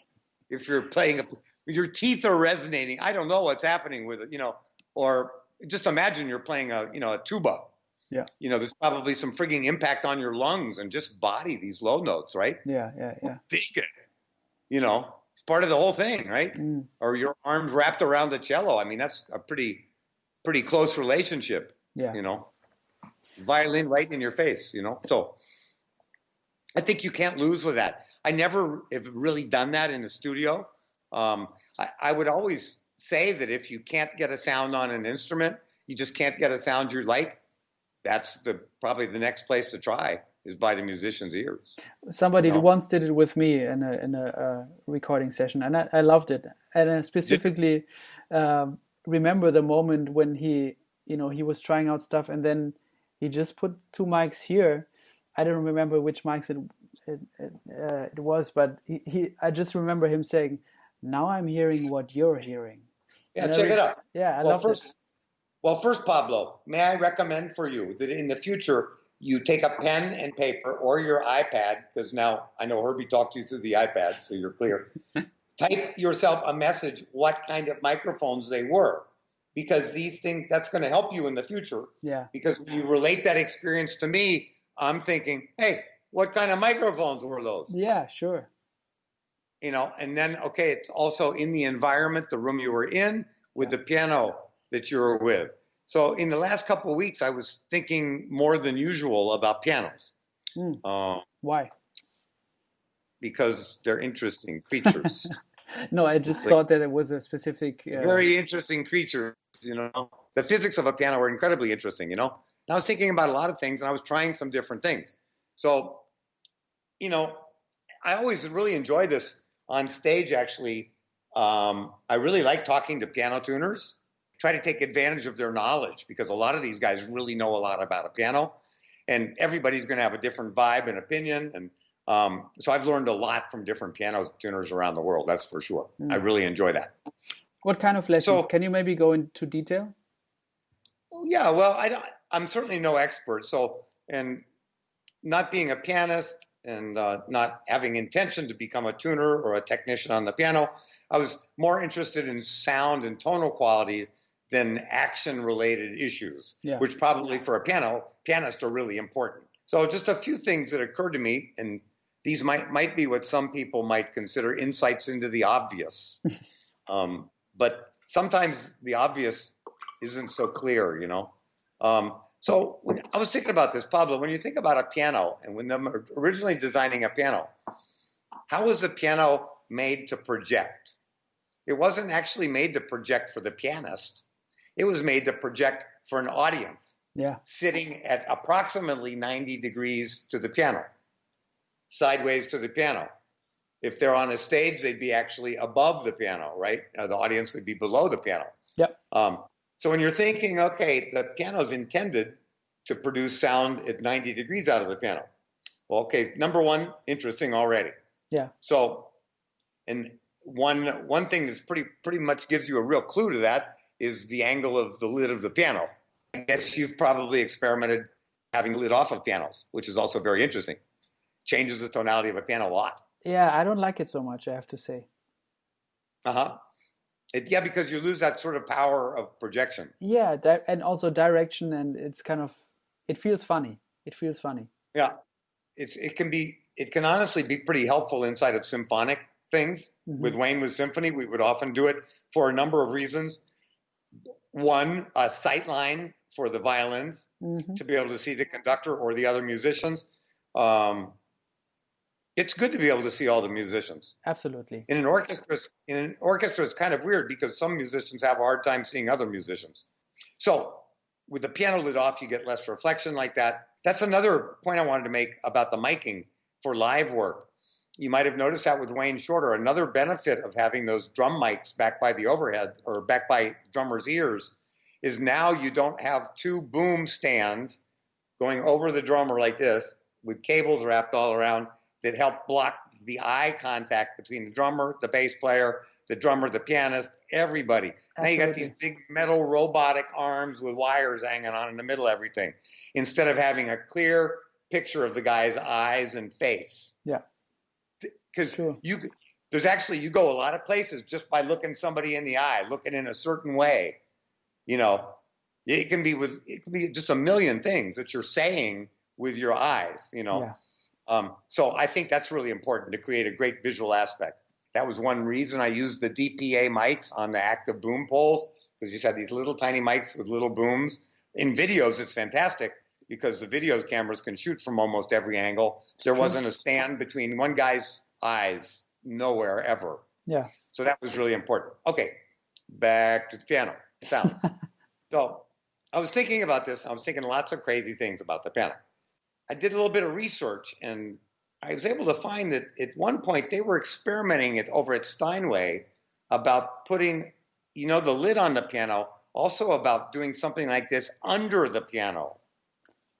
If you're playing, a, your teeth are resonating. I don't know what's happening with it, you know, or just imagine you're playing a, you know, a tuba. Yeah. You know, there's probably some frigging impact on your lungs and just body these low notes, right? Yeah, yeah, yeah. Dig it. You know, it's part of the whole thing, right? Mm. Or your arms wrapped around the cello. I mean, that's a pretty pretty close relationship. Yeah. You know. Violin right in your face, you know. So I think you can't lose with that. I never have really done that in the studio. Um, I, I would always say that if you can't get a sound on an instrument, you just can't get a sound you like. That's the probably the next place to try is by the musician's ears. Somebody so. once did it with me in a, in a uh, recording session, and I, I loved it. And I specifically um, remember the moment when he, you know, he was trying out stuff, and then he just put two mics here. I don't remember which mics it it, it, uh, it was, but he, he I just remember him saying, "Now I'm hearing what you're hearing." Yeah, and check I, it out. Yeah, I well, loved first, it. Well, first, Pablo, may I recommend for you that in the future you take a pen and paper or your iPad, because now I know Herbie talked to you through the iPad, so you're clear. Type yourself a message what kind of microphones they were, because these things, that's going to help you in the future. Yeah. Because when you relate that experience to me, I'm thinking, hey, what kind of microphones were those? Yeah, sure. You know, and then, okay, it's also in the environment, the room you were in, with the piano that you were with. So in the last couple of weeks, I was thinking more than usual about pianos. Mm. Uh, Why? Because they're interesting creatures. No, I just like, thought that it was a specific... Uh... Very interesting creatures, you know. The physics of a piano were incredibly interesting, you know. And I was thinking about a lot of things, and I was trying some different things. So, you know, I always really enjoy this on stage, actually. Um, I really like talking to piano tuners. Try to take advantage of their knowledge, because a lot of these guys really know a lot about a piano, and everybody's going to have a different vibe and opinion. And um, so I've learned a lot from different piano tuners around the world. That's for sure. Mm. I really enjoy that. What kind of lessons? So, can you maybe go into detail? Yeah, well, I don't, I'm certainly no expert. So, and not being a pianist and uh, not having intention to become a tuner or a technician on the piano, I was more interested in sound and tonal qualities than action-related issues, yeah. which probably for a piano, pianists are really important. So just a few things that occurred to me, and these might might be what some people might consider insights into the obvious. um, but sometimes the obvious isn't so clear, you know? Um, so when I was thinking about this, Pablo, when you think about a piano, and when they're originally designing a piano, how was the piano made to project? It wasn't actually made to project for the pianist. It was made to project for an audience yeah. sitting at approximately ninety degrees to the piano, sideways to the piano. If they're on a stage, they'd be actually above the piano, right? Uh, the audience would be below the piano. Yep. Um, so when you're thinking, okay, the piano's intended to produce sound at ninety degrees out of the piano. Well, okay, number one, interesting already. Yeah. So, and one one thing that's pretty pretty much gives you a real clue to that is the angle of the lid of the piano. I guess you've probably experimented having the lid off of pianos, which is also very interesting. Changes the tonality of a piano a lot. Yeah, I don't like it so much, I have to say. Uh-huh. It, yeah, because you lose that sort of power of projection. Yeah, di- and also direction, and it's kind of, it feels funny. It feels funny. Yeah, it's it can be, it can honestly be pretty helpful inside of symphonic things. Mm-hmm. With Wayne with Symphony, we would often do it for a number of reasons. One, a sight line for the violins mm-hmm. to be able to see the conductor or the other musicians. Um, it's good to be able to see all the musicians. Absolutely. In an orchestra, in an orchestra, it's kind of weird because some musicians have a hard time seeing other musicians. So with the piano lid off, you get less reflection like that. That's another point I wanted to make about the miking for live work. You might have noticed that with Wayne Shorter. Another benefit of having those drum mics back by the overhead or back by drummer's ears is now you don't have two boom stands going over the drummer like this with cables wrapped all around that help block the eye contact between the drummer, the bass player, the drummer, the pianist, everybody. Absolutely. Now you got these big metal robotic arms with wires hanging on in the middle of everything instead of having a clear picture of the guy's eyes and face. Yeah. Because sure. you, there's actually, you go a lot of places just by looking somebody in the eye, looking in a certain way, you know, it can be with, it can be just a million things that you're saying with your eyes, you know? Yeah. Um, so I think that's really important to create a great visual aspect. That was one reason I used the D P A mics on the active boom poles, because you just had these little tiny mics with little booms. In videos, it's fantastic, because the video cameras can shoot from almost every angle. There wasn't a stand between one guy's eyes, nowhere ever. Yeah. So that was really important. Okay, back to the piano sound. So I was thinking about this. I was thinking lots of crazy things about the piano. I did a little bit of research, and I was able to find that at one point they were experimenting it over at Steinway about putting, you know, the lid on the piano, also about doing something like this under the piano.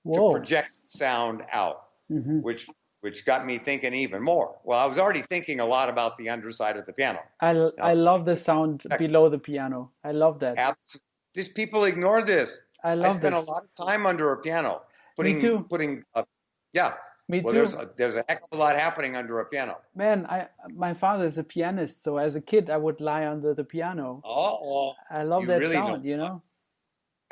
Whoa. To project sound out, mm-hmm. which which got me thinking even more. Well, I was already thinking a lot about the underside of the piano. I, l- I love the sound below the piano. I love that. Absolutely. These people ignore this. I love this. I spent this. a lot of time under a piano. putting, me too. Putting, uh, yeah. Me well, too. There's a, there's a heck of a lot happening under a piano. Man, I my father is a pianist, so as a kid I would lie under the piano. Oh, oh. I love you that really sound, know. you know.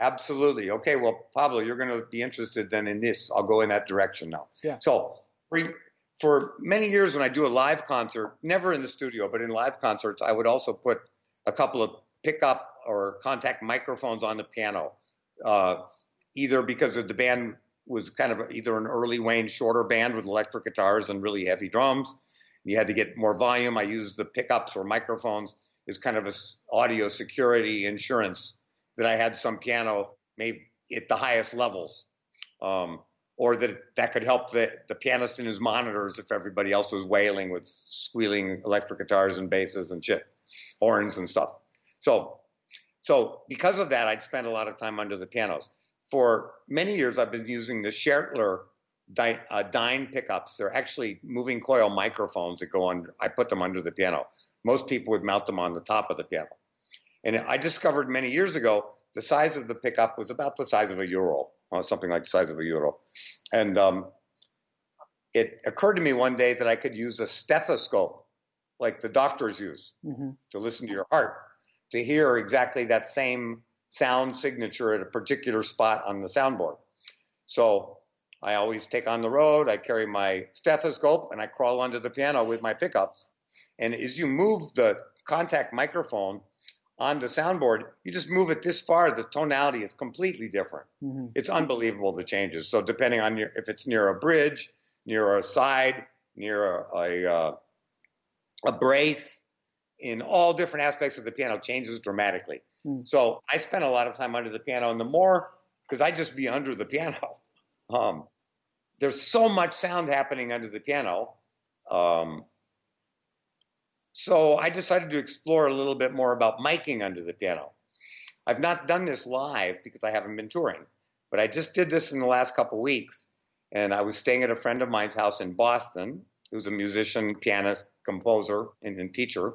Absolutely. Okay, well, Pablo, you're going to be interested then in this. I'll go in that direction now. Yeah. So for, for many years when I do a live concert, never in the studio, but in live concerts, I would also put a couple of pickup or contact microphones on the piano, uh, either because of the band was kind of either an early Wayne Shorter band with electric guitars and really heavy drums. You had to get more volume. I used the pickups or microphones as kind of an audio security insurance that I had some piano maybe at the highest levels, um, or that that could help the, the pianist and his monitors if everybody else was wailing with squealing electric guitars and basses and shit, horns and stuff. So, so because of that, I'd spend a lot of time under the pianos. For many years, I've been using the Shure Dine, uh, Dine pickups. They're actually moving coil microphones that go on. I put them under the piano. Most people would mount them on the top of the piano. And I discovered many years ago, the size of the pickup was about the size of a euro, or something like the size of a euro. And um, it occurred to me one day that I could use a stethoscope, like the doctors use, mm-hmm. to listen to your heart, to hear exactly that same sound signature at a particular spot on the soundboard. So I always take on the road, I carry my stethoscope, and I crawl under the piano with my pickups. And as you move the contact microphone on the soundboard, you just move it this far, the tonality is completely different. Mm-hmm. It's unbelievable, the changes. So depending on your, if it's near a bridge, near a side, near a, a, uh, a brace, in all different aspects of the piano changes dramatically. Mm. So I spent a lot of time under the piano, and the more, because I just be under the piano. Um, there's so much sound happening under the piano. Um, so I decided to explore a little bit more about miking under the piano. I've not done this live because I haven't been touring, but I just did this in the last couple weeks, and I was staying at a friend of mine's house in Boston, who's a musician, pianist, composer, and, and teacher.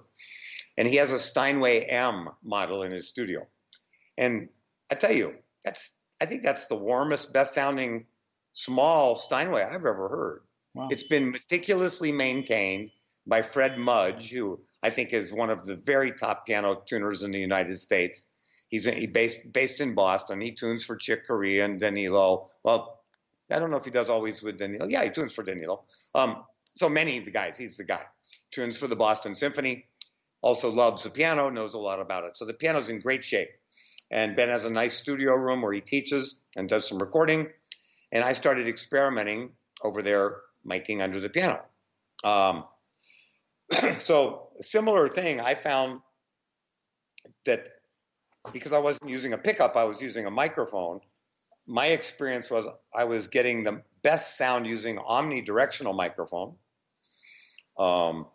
And he has a Steinway M model in his studio. And I tell you, that's I think that's the warmest, best-sounding small Steinway I've ever heard. Wow. It's been meticulously maintained by Fred Mudge, who I think is one of the very top piano tuners in the United States. He's he based, based in Boston. He tunes for Chick Corea and Danilo. Well, I don't know if he does always with Danilo. Yeah, he tunes for Danilo. Um, so many of the guys, he's the guy. Tunes for the Boston Symphony. Also loves the piano, knows a lot about it. So the piano's in great shape. And Ben has a nice studio room where he teaches and does some recording. And I started experimenting over there, miking under the piano. Um, so a similar thing, I found that because I wasn't using a pickup, I was using a microphone. My experience was I was getting the best sound using omnidirectional microphone. Um,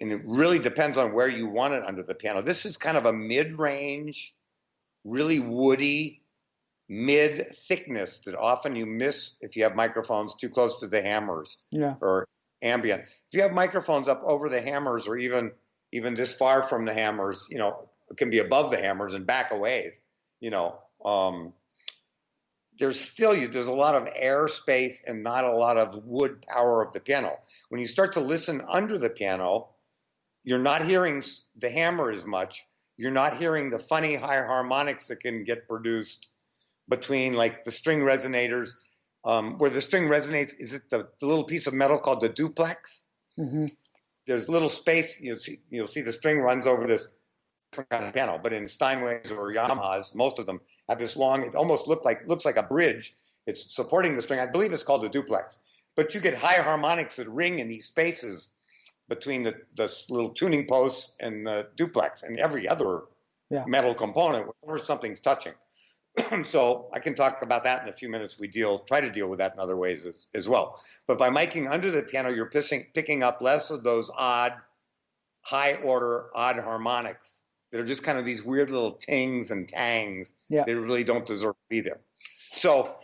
And it really depends on where you want it under the piano. This is kind of a mid-range, really woody, mid-thickness that often you miss if you have microphones too close to the hammers yeah. or ambient. If you have microphones up over the hammers or even even this far from the hammers, you know, it can be above the hammers and back a ways, you know. Um, there's still, you, there's a lot of air space and not a lot of wood power of the piano. When you start to listen under the piano, you're not hearing the hammer as much. You're not hearing the funny high harmonics that can get produced between like the string resonators. Um, where the string resonates, is it the, the little piece of metal called the duplex? Mm-hmm. There's little space. You'll see, you'll see the string runs over this different kind of piano. But in Steinways or Yamahas, most of them have this long, it almost looked like, looks like a bridge. It's supporting the string. I believe it's called the duplex. But you get high harmonics that ring in these spaces between the, the little tuning posts and the duplex and every other yeah. metal component, wherever something's touching. So I can talk about that in a few minutes. We deal, try to deal with that in other ways as, as well. But by miking under the piano, you're pissing, picking up less of those odd, high-order, odd harmonics that are just kind of these weird little tings and tangs yeah. that really don't deserve to be there. So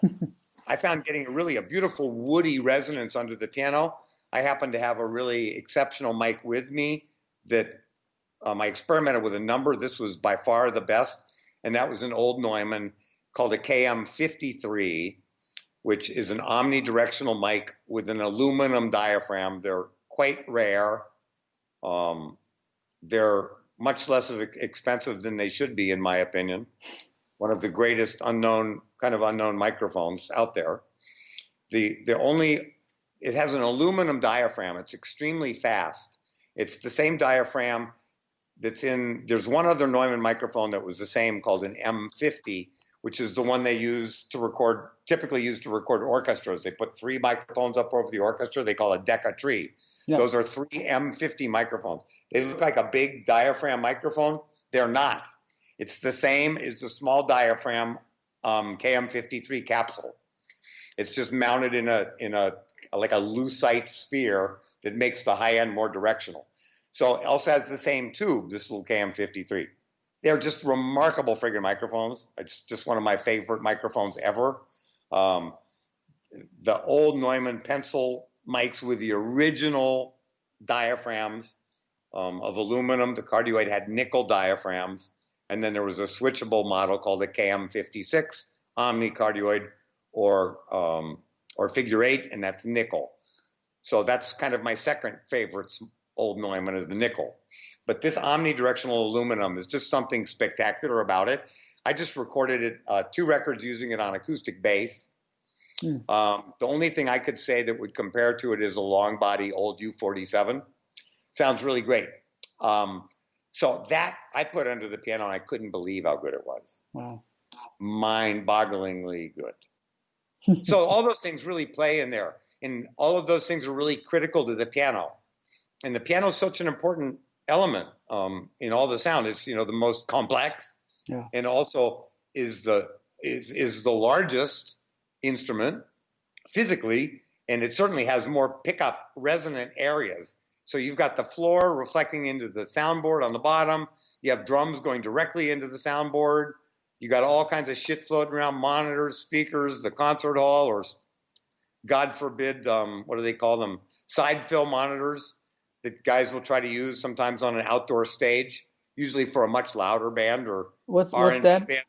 I found getting really a beautiful woody resonance under the piano. I happen to have a really exceptional mic with me that um, I experimented with a number. This was by far the best, and that was an old Neumann called a K M fifty-three. which is an omnidirectional mic with an aluminum diaphragm. They're quite rare. Um, they're much less expensive than they should be, in my opinion. One of the greatest unknown, kind of unknown microphones out there. The, the only, it has an aluminum diaphragm. It's extremely fast. It's the same diaphragm that's in, there's one other Neumann microphone that was the same called an M fifty, which is the one they use to record, typically used to record orchestras. They put three microphones up over the orchestra. They call it Decca Tree. Yeah. Those are three M fifty microphones. They look like a big diaphragm microphone. They're not. It's the same as the small diaphragm um, K M fifty-three capsule. It's just mounted in a in a like a lucite sphere that makes the high end more directional. So it also has the same tube, this little K M fifty-three. They're just remarkable friggin' microphones. It's just one of my favorite microphones ever. Um, the old Neumann pencil mics with the original diaphragms um, of aluminum. The cardioid had nickel diaphragms. And then there was a switchable model called the K M fifty-six, Omni cardioid, or um, or figure eight, and that's nickel. So that's kind of my second favorite old Neumann is the nickel. But this omnidirectional aluminum is just something spectacular about it. I just recorded it, uh, two records using it on acoustic bass. Mm. Um, the only thing I could say that would compare to it is a long body old U forty-seven. Sounds really great. Um, so that I put under the piano, and I couldn't believe how good it was. Wow. Mind-bogglingly good. So all those things really play in there. And all of those things are really critical to the piano. And the piano is such an important element um, in all the sound. It's, you know, the most complex, yeah, and also is the is is the largest instrument physically, and it certainly has more pickup resonant areas. So you've got the floor reflecting into the soundboard on the bottom. You have drums going directly into the soundboard. You got all kinds of shit floating around, monitors, speakers, the concert hall, or God forbid, um, what do they call them? Side fill monitors that guys will try to use sometimes on an outdoor stage, usually for a much louder band or what's, what's that? Band.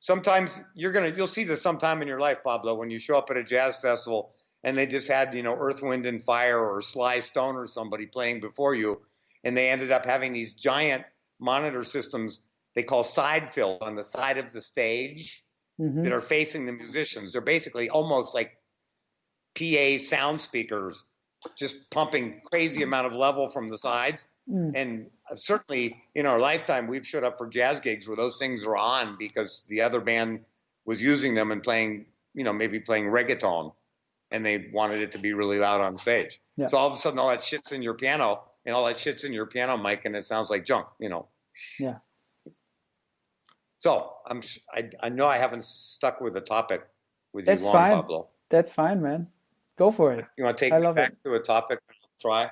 Sometimes you're gonna you'll see this sometime in your life, Pablo, when you show up at a jazz festival and they just had, you know, Earth, Wind and Fire or Sly Stone or somebody playing before you, and they ended up having these giant monitor systems they call side fill on the side of the stage, mm-hmm, that are facing the musicians. They're basically almost like P A sound speakers, just pumping crazy amount of level from the sides. Mm. And certainly in our lifetime, we've showed up for jazz gigs where those things are on because the other band was using them and playing, you know, maybe playing reggaeton, and they wanted it to be really loud on stage. Yeah. So all of a sudden all that shit's in your piano and all that shit's in your piano mic, and it sounds like junk, you know? Yeah. So I'm, I, I know I haven't stuck with the topic with That's you long, fine. Pablo. That's fine, man. Go for it. You want to take me back it. to a topic and try?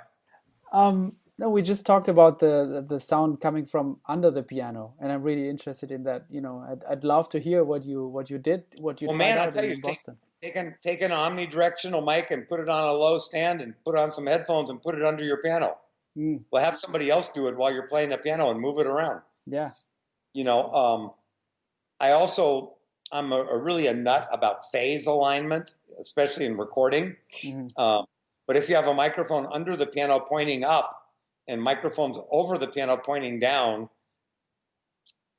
Um, no, we just talked about the the sound coming from under the piano, and I'm really interested in that. You know, I'd, I'd love to hear what you what you did, what you well, tried man, out in you, Boston. Take, take, an, take an omnidirectional mic and put it on a low stand and put on some headphones and put it under your piano. Mm. Well, have somebody else do it while you're playing the piano and move it around. Yeah. You know, um, I also... I'm a, a really a nut about phase alignment, especially in recording. Mm-hmm. Um, but if you have a microphone under the piano pointing up and microphones over the piano pointing down,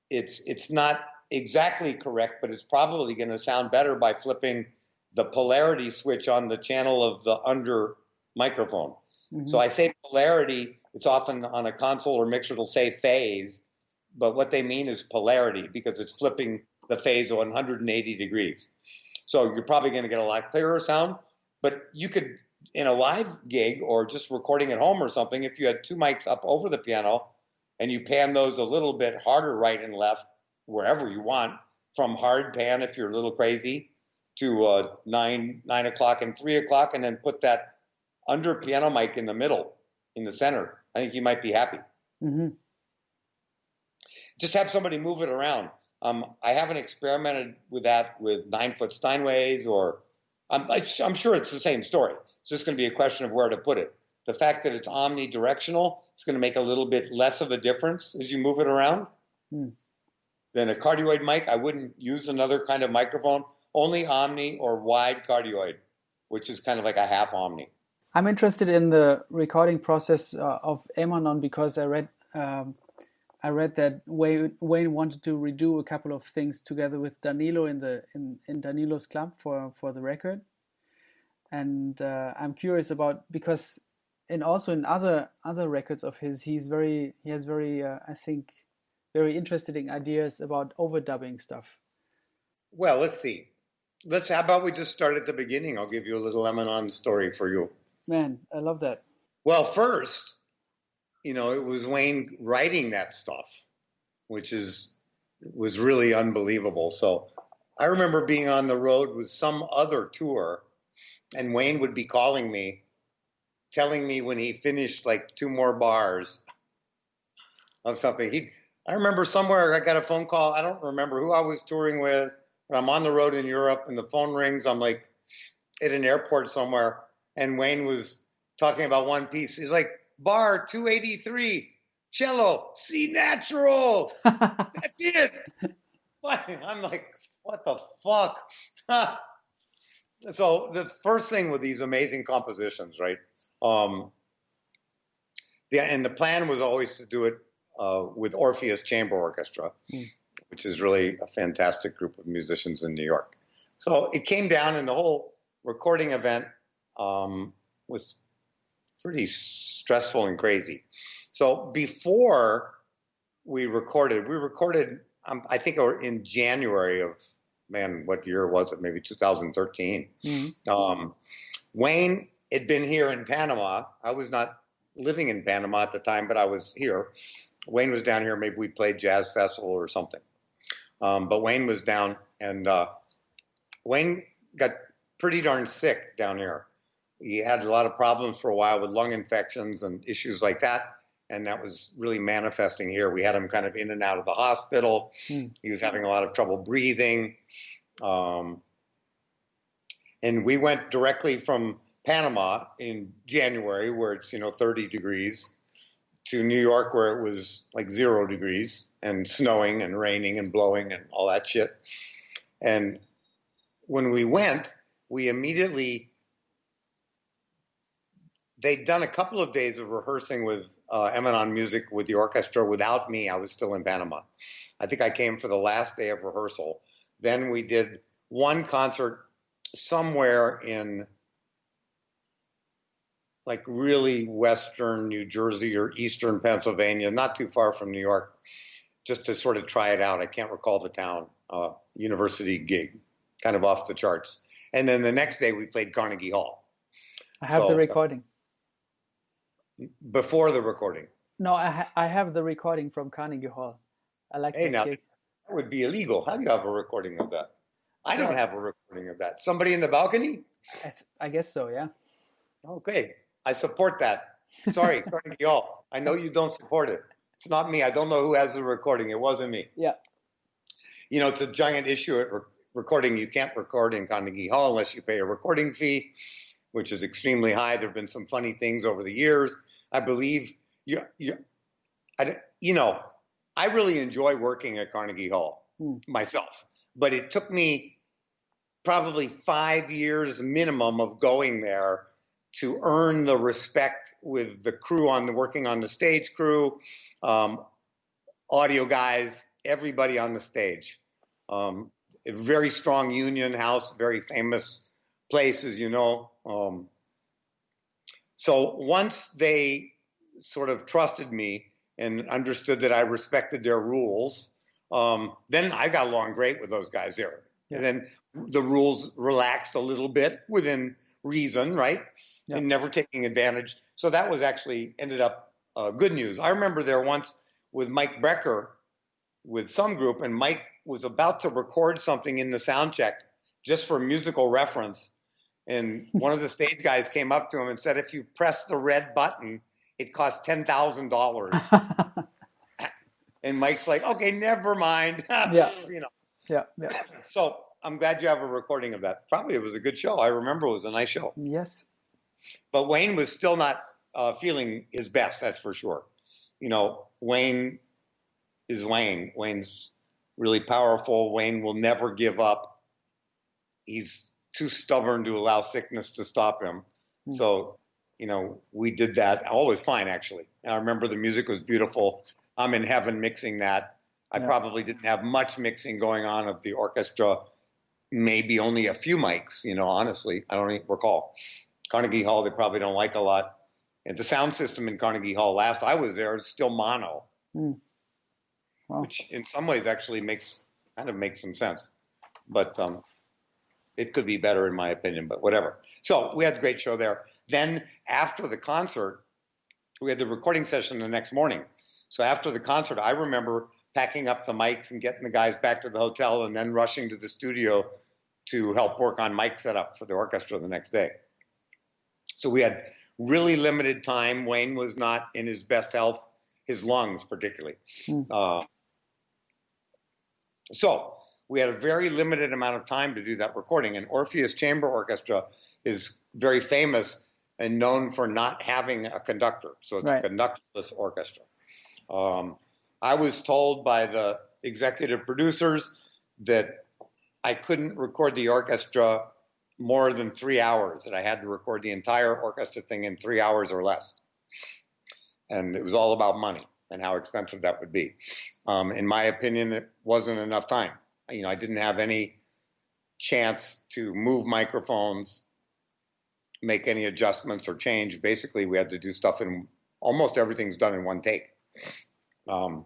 it's it's not exactly correct, but it's probably going to sound better by flipping the polarity switch on the channel of the under microphone. Mm-hmm. So I say polarity, it's often on a console or mixer, it'll say phase, but what they mean is polarity because it's flipping the phase one hundred eighty degrees. So you're probably going to get a lot clearer sound, but you could, in a live gig or just recording at home or something, if you had two mics up over the piano and you pan those a little bit harder right and left, wherever you want, from hard pan if you're a little crazy to uh, nine, nine o'clock and three o'clock, and then put that under piano mic in the middle, in the center, I think you might be happy. Mm-hmm. Just have somebody move it around. Um, I haven't experimented with that with nine-foot Steinways, or I'm, I'm sure it's the same story. It's just going to be a question of where to put it. The fact that it's omnidirectional, it's going to make a little bit less of a difference as you move it around. Hmm. Than a cardioid mic, I wouldn't use another kind of microphone. only omni or wide cardioid, which is kind of like a half omni. I'm interested in the recording process uh, of Emanon because I read um, I read that Wayne, Wayne wanted to redo a couple of things together with Danilo in the in, in Danilo's club for for the record, and uh, I'm curious about because and also in other other records of his he's very he has very uh, I think very interesting ideas about overdubbing stuff. Well, let's see. Let's. How about we just start at the beginning? I'll give you a little Emanon story for you. Man, I love that. Well, first, you know, it was Wayne writing that stuff, which is was really unbelievable. So I remember being on the road with some other tour, and Wayne would be calling me, telling me when he finished like two more bars of something. He, I remember somewhere I got a phone call. I don't remember who I was touring with, but I'm on the road in Europe, and the phone rings. I'm like at an airport somewhere. And Wayne was talking about one piece. He's like, bar two eighty-three, cello, C natural. That's it. I'm like, what the fuck? So the first thing with these amazing compositions, right? Um, the, and the plan was always to do it uh, with Orpheus Chamber Orchestra, mm. which is really a fantastic group of musicians in New York. So it came down in the whole recording event. Um, was pretty stressful and crazy. So before we recorded, we recorded, um, I think in January of, man, what year was it? Maybe two thousand thirteen. Mm-hmm. Um, Wayne had been here in Panama. I was not living in Panama at the time, but I was here. Wayne was down here. Maybe we played Jazz Festival or something. Um, but Wayne was down, and uh, Wayne got pretty darn sick down here. He had a lot of problems for a while with lung infections and issues like that, and that was really manifesting here. We had him kind of in and out of the hospital. Hmm. He was having a lot of trouble breathing. Um, and we went directly from Panama in January, where it's, you know, thirty degrees, to New York, where it was like zero degrees and snowing and raining and blowing and all that shit. And when we went, we immediately... They'd done a couple of days of rehearsing with uh, Emanon music with the orchestra without me. I was still in Panama. I think I came for the last day of rehearsal. Then we did one concert somewhere in like really western New Jersey or eastern Pennsylvania, not too far from New York, just to sort of try it out. I can't recall the town, uh, university gig, kind of off the charts. And then the next day we played Carnegie Hall. I have so, the recording. Before the recording. No, I, ha I have the recording from Carnegie Hall. I like hey, now, that would be illegal. How do you have a recording of that? I don't have a recording of that. Somebody in the balcony? I, th I guess so, yeah. Okay. I support that. Sorry, Carnegie Hall. I know you don't support it. It's not me. I don't know who has the recording. It wasn't me. Yeah. You know, it's a giant issue at re recording. You can't record in Carnegie Hall unless you pay a recording fee, which is extremely high. There have been some funny things over the years. I believe, you, you, I, you know, I really enjoy working at Carnegie Hall mm. myself, but it took me probably five years minimum of going there to earn the respect with the crew on the working on the stage crew, um, audio guys, everybody on the stage. Um, a very strong union house, very famous place, as you know. Um, So once they sort of trusted me and understood that I respected their rules, um, then I got along great with those guys there. Yeah. And then the rules relaxed a little bit within reason, right? Yeah. And never taking advantage. So that was actually ended up uh, good news. I remember there once with Mike Brecker with some group, and Mike was about to record something in the sound check just for musical reference. And one of the stage guys came up to him and said, if you press the red button, it costs ten thousand dollars. And Mike's like, okay, never mind. Yeah. You know. Yeah, yeah. So I'm glad you have a recording of that. Probably it was a good show. I remember it was a nice show. Yes. But Wayne was still not uh, feeling his best, that's for sure. You know, Wayne is Wayne. Wayne's really powerful. Wayne will never give up. he's too stubborn to allow sickness to stop him. Mm-hmm. So, you know, we did that. All was fine, actually. And I remember the music was beautiful. I'm in heaven mixing that. I yeah. probably didn't have much mixing going on of the orchestra, maybe only a few mics, you know, honestly. I don't even recall. Carnegie Hall, they probably don't like a lot. And the sound system in Carnegie Hall, last I was there, it's still mono. Mm. Wow. Which in some ways actually makes kind of makes some sense. But um, it could be better in my opinion, but whatever. So we had a great show there. Then after the concert, we had the recording session the next morning. So after the concert, I remember packing up the mics and getting the guys back to the hotel and then rushing to the studio to help work on mic setup for the orchestra the next day. So we had really limited time. Wayne was not in his best health, his lungs particularly. Mm. Uh, so we had a very limited amount of time to do that recording. And Orpheus Chamber Orchestra is very famous and known for not having a conductor. So it's right. a conductorless orchestra. Um, I was told by the executive producers that I couldn't record the orchestra more than three hours, that I had to record the entire orchestra thing in three hours or less. And it was all about money and how expensive that would be. Um, in my opinion, it wasn't enough time. You know, I didn't have any chance to move microphones, make any adjustments or change. Basically, we had to do stuff in almost everything's done in one take. Um,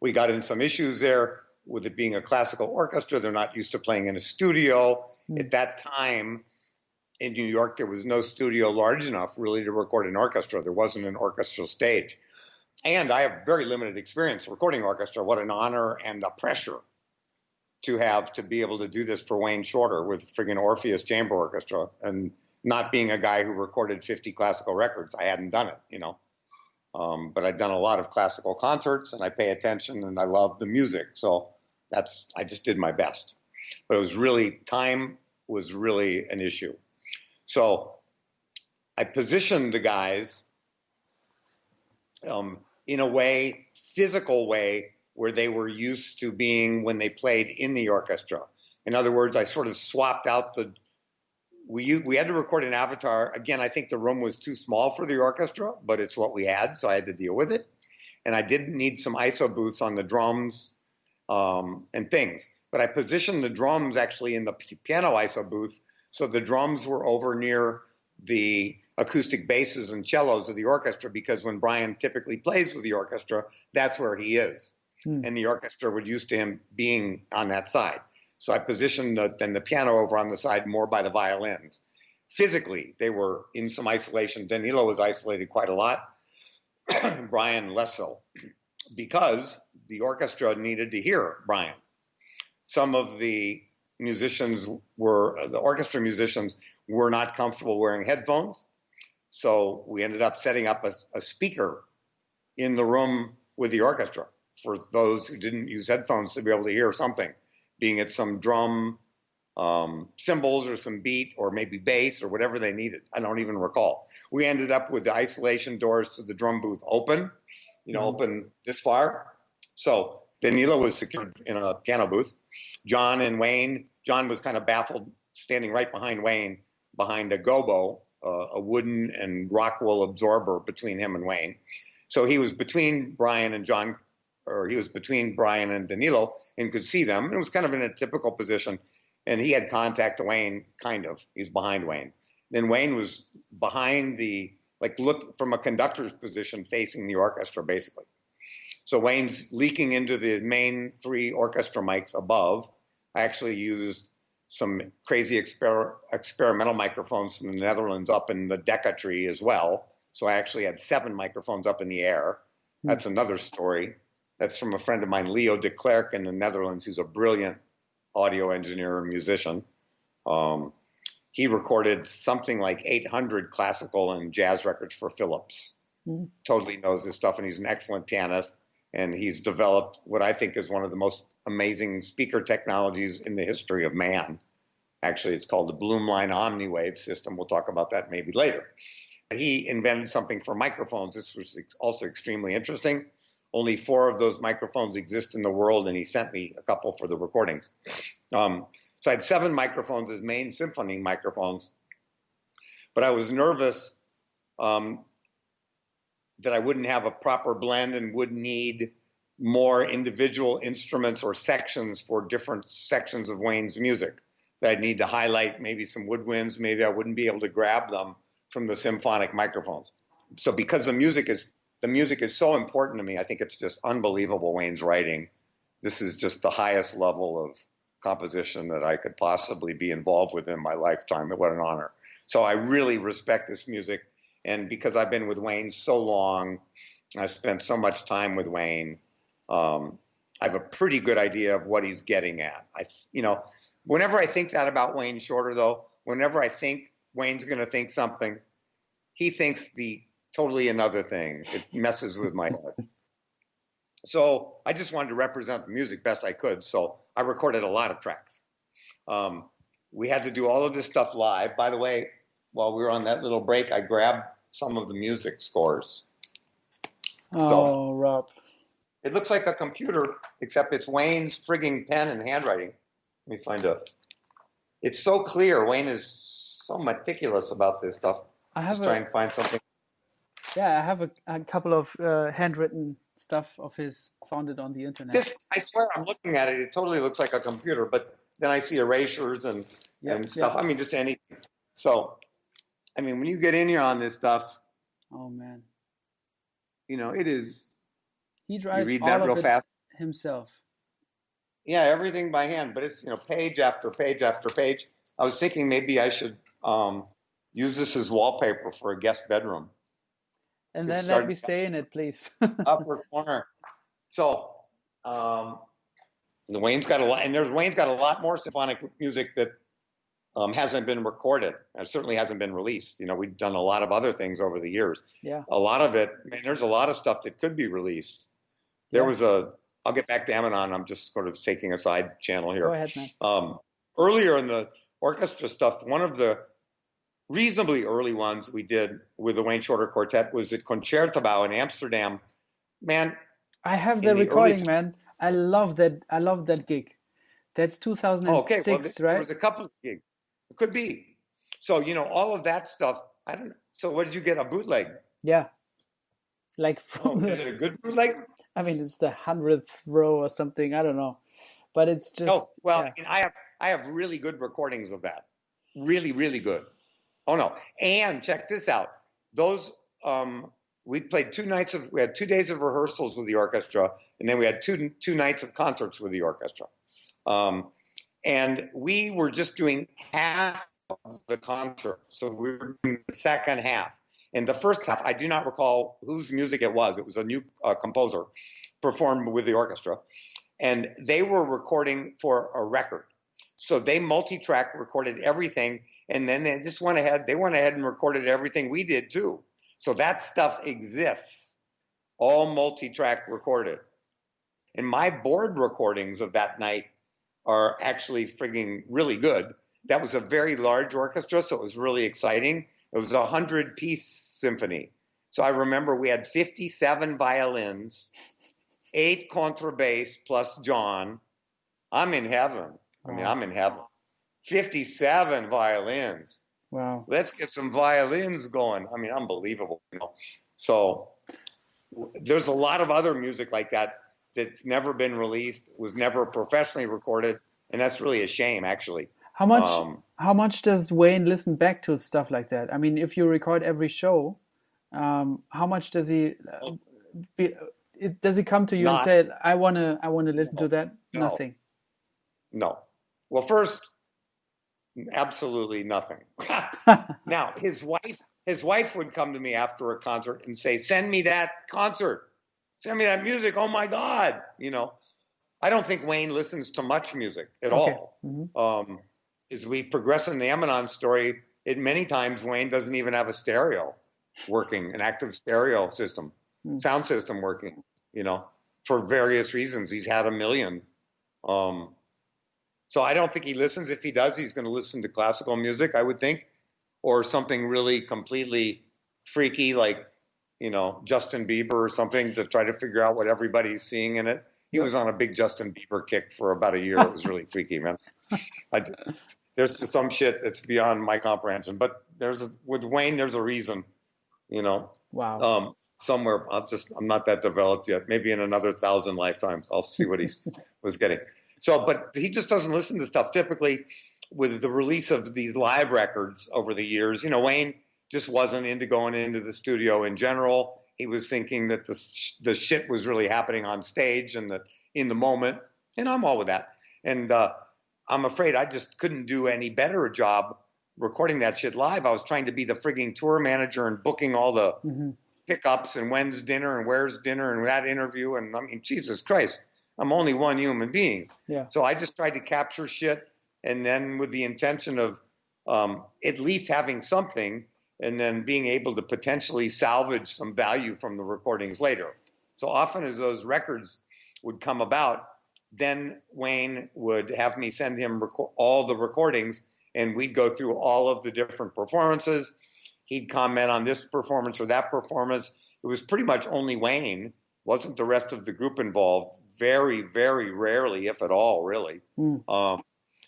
we got in some issues there with it being a classical orchestra. They're not used to playing in a studio. Mm. At that time in New York, there was no studio large enough really to record an orchestra. There wasn't an orchestral stage. And I have very limited experience recording orchestra. What an honor and a pressure to have to be able to do this for Wayne Shorter with friggin' Orpheus Chamber Orchestra. And not being a guy who recorded fifty classical records, I hadn't done it, you know. Um, but I'd done a lot of classical concerts, and I pay attention, and I love the music. So that's I just did my best. But it was really, time was really an issue. So I positioned the guys um, in a way, physical way, where they were used to being when they played in the orchestra. In other words, I sort of swapped out the We, we had to record an avatar. Again, I think the room was too small for the orchestra, but it's what we had, so I had to deal with it. And I did need some I S O booths on the drums um, and things. But I positioned the drums actually in the piano I S O booth, so the drums were over near the acoustic basses and cellos of the orchestra, because when Brian typically plays with the orchestra, that's where he is. Mm. And the orchestra were used to him being on that side. So I positioned the, then the piano over on the side more by the violins. Physically, they were in some isolation. Danilo was isolated quite a lot. Brian less so, because the orchestra needed to hear Brian. Some of the musicians were, the orchestra musicians were not comfortable wearing headphones. So we ended up setting up a, a speaker in the room with the orchestra for those who didn't use headphones to be able to hear something. Being it some drum, um, cymbals or some beat or maybe bass or whatever they needed. I don't even recall. We ended up with the isolation doors to the drum booth open, you know, open this far. So Danilo was secured in a piano booth. John and Wayne, John was kind of baffled, standing right behind Wayne, behind a gobo, uh, a wooden and rock wool absorber between him and Wayne. So he was between Brian and John, or he was between Brian and Danilo and could see them. It was kind of in a typical position. And he had contact to Wayne, kind of. He's behind Wayne. Then Wayne was behind the, like look from a conductor's position facing the orchestra, basically. So Wayne's leaking into the main three orchestra mics above. I actually used some crazy exper experimental microphones from the Netherlands up in the Decca Tree as well. So I actually had seven microphones up in the air. That's mm-hmm. another story. That's from a friend of mine, Leo de Klerk in the Netherlands, who's a brilliant audio engineer and musician. Um, he recorded something like eight hundred classical and jazz records for Philips. Mm-hmm. Totally knows this stuff, and he's an excellent pianist. And he's developed what I think is one of the most amazing speaker technologies in the history of man. Actually, it's called the Bloom Line OmniWave system. We'll talk about that maybe later. But he invented something for microphones. This was also extremely interesting. Only four of those microphones exist in the world, and he sent me a couple for the recordings. Um, So I had seven microphones as main symphony microphones, but I was nervous um, that I wouldn't have a proper blend and would need more individual instruments or sections for different sections of Wayne's music, that I'd need to highlight maybe some woodwinds, maybe I wouldn't be able to grab them from the symphonic microphones. So because the music is the music is so important to me, I think it's just unbelievable, Wayne's writing. This is just the highest level of composition that I could possibly be involved with in my lifetime. What an honor. So I really respect this music. And because I've been with Wayne so long, I've spent so much time with Wayne, um, I have a pretty good idea of what he's getting at. I, you know, whenever I think that about Wayne Shorter, though, whenever I think Wayne's going to think something, he thinks the totally another thing. It messes with my head. So I just wanted to represent the music best I could. So I recorded a lot of tracks. Um, we had to do all of this stuff live. By the way, while we were on that little break, I grabbed some of the music scores. Oh, so, Rob. It looks like a computer, except it's Wayne's frigging pen and handwriting. Let me find out. It's so clear. Wayne is so meticulous about this stuff. I have Just a, try and find something. Yeah, I have a, a couple of uh, handwritten stuff of his found it on the internet. This, I swear, I'm looking at it. It totally looks like a computer, but then I see erasures and, yep, and stuff. Yep. I mean, just anything. So, I mean, when you get in here on this stuff. Oh, man. You know, it is. He drives read all that of real it fast. Himself. Yeah, everything by hand, but it's, you know, page after page after page. I was thinking maybe I should um, use this as wallpaper for a guest bedroom. And then let me stay in it, please. Upper corner. So, um, Wayne's got a lot, and there's Wayne's got a lot more symphonic music that um, hasn't been recorded, and certainly hasn't been released. You know, we've done a lot of other things over the years. Yeah. A lot of it, I mean, there's a lot of stuff that could be released. There yeah. was a, I'll get back to Emanon. I'm just sort of taking a side channel here. Go ahead, man. Um, earlier in the orchestra stuff, one of the reasonably early ones we did with the Wayne Shorter Quartet was at Concertgebouw in Amsterdam. Man, I have the, the recording, man. I love that. I love that gig. That's two thousand six, okay, well, this, right? There was a couple of gigs. It could be. So, you know, all of that stuff. I don't know. So what did you get? A bootleg? Yeah. Like from oh, is it a good bootleg? I mean, it's the hundredth row or something. I don't know, but it's just. No, well, yeah. I, mean, I have I have really good recordings of that, really, really good. Oh no! And check this out. Those um, we played two nights of we had two days of rehearsals with the orchestra, and then we had two two nights of concerts with the orchestra, um, and we were just doing half of the concert. So we were doing the second half. And the first half, I do not recall whose music it was. It was a new uh, composer performed with the orchestra. And they were recording for a record. So they multi-track recorded everything. And then they just went ahead. They went ahead and recorded everything we did, too. So that stuff exists, all multi-track recorded. And my board recordings of that night are actually frigging really good. That was a very large orchestra, so it was really exciting. It was a hundred-piece symphony. So I remember we had fifty-seven violins, eight contrabass plus John. I'm in heaven. I mean, wow. I'm in heaven. fifty-seven violins. Wow. Let's get some violins going. I mean, unbelievable. You know? So there's a lot of other music like that that's never been released, was never professionally recorded, and that's really a shame, actually. How much um, how much does Wayne listen back to stuff like that? I mean, if you record every show, um, how much does he uh, be, does he come to you not, and say, "I wanna I wanna listen no, to that"? No, nothing. No. Well, first, absolutely nothing. Now, his wife his wife would come to me after a concert and say, "Send me that concert. Send me that music. Oh my God!" You know, I don't think Wayne listens to much music at okay. all. Mm-hmm. Um, As we progress in the Emanon story, it many times Wayne doesn't even have a stereo working, an active stereo system, mm. sound system working, you know, for various reasons. He's had a million. Um, so I don't think he listens. If he does, he's going to listen to classical music, I would think, or something really completely freaky like, you know, Justin Bieber or something to try to figure out what everybody's seeing in it. He was on a big Justin Bieber kick for about a year. It was really freaky, man. I, there's some shit that's beyond my comprehension. But there's a, with Wayne, there's a reason, you know. Wow. Um, somewhere, I'm just I'm not that developed yet. Maybe in another thousand lifetimes, I'll see what he was getting. So, but he just doesn't listen to stuff. Typically, with the release of these live records over the years, you know, Wayne just wasn't into going into the studio in general. He was thinking that the sh the shit was really happening on stage and that in the moment. And I'm all with that. And uh, I'm afraid I just couldn't do any better a job recording that shit live. I was trying to be the frigging tour manager and booking all the mm-hmm. pickups and when's dinner and where's dinner and that interview. And I mean, Jesus Christ, I'm only one human being. Yeah. So I just tried to capture shit. And then with the intention of um, at least having something and then being able to potentially salvage some value from the recordings later. So often as those records would come about, then Wayne would have me send him all the recordings, and we'd go through all of the different performances. He'd comment on this performance or that performance. It was pretty much only Wayne, wasn't the rest of the group involved, very, very rarely, if at all, really. Mm. Um,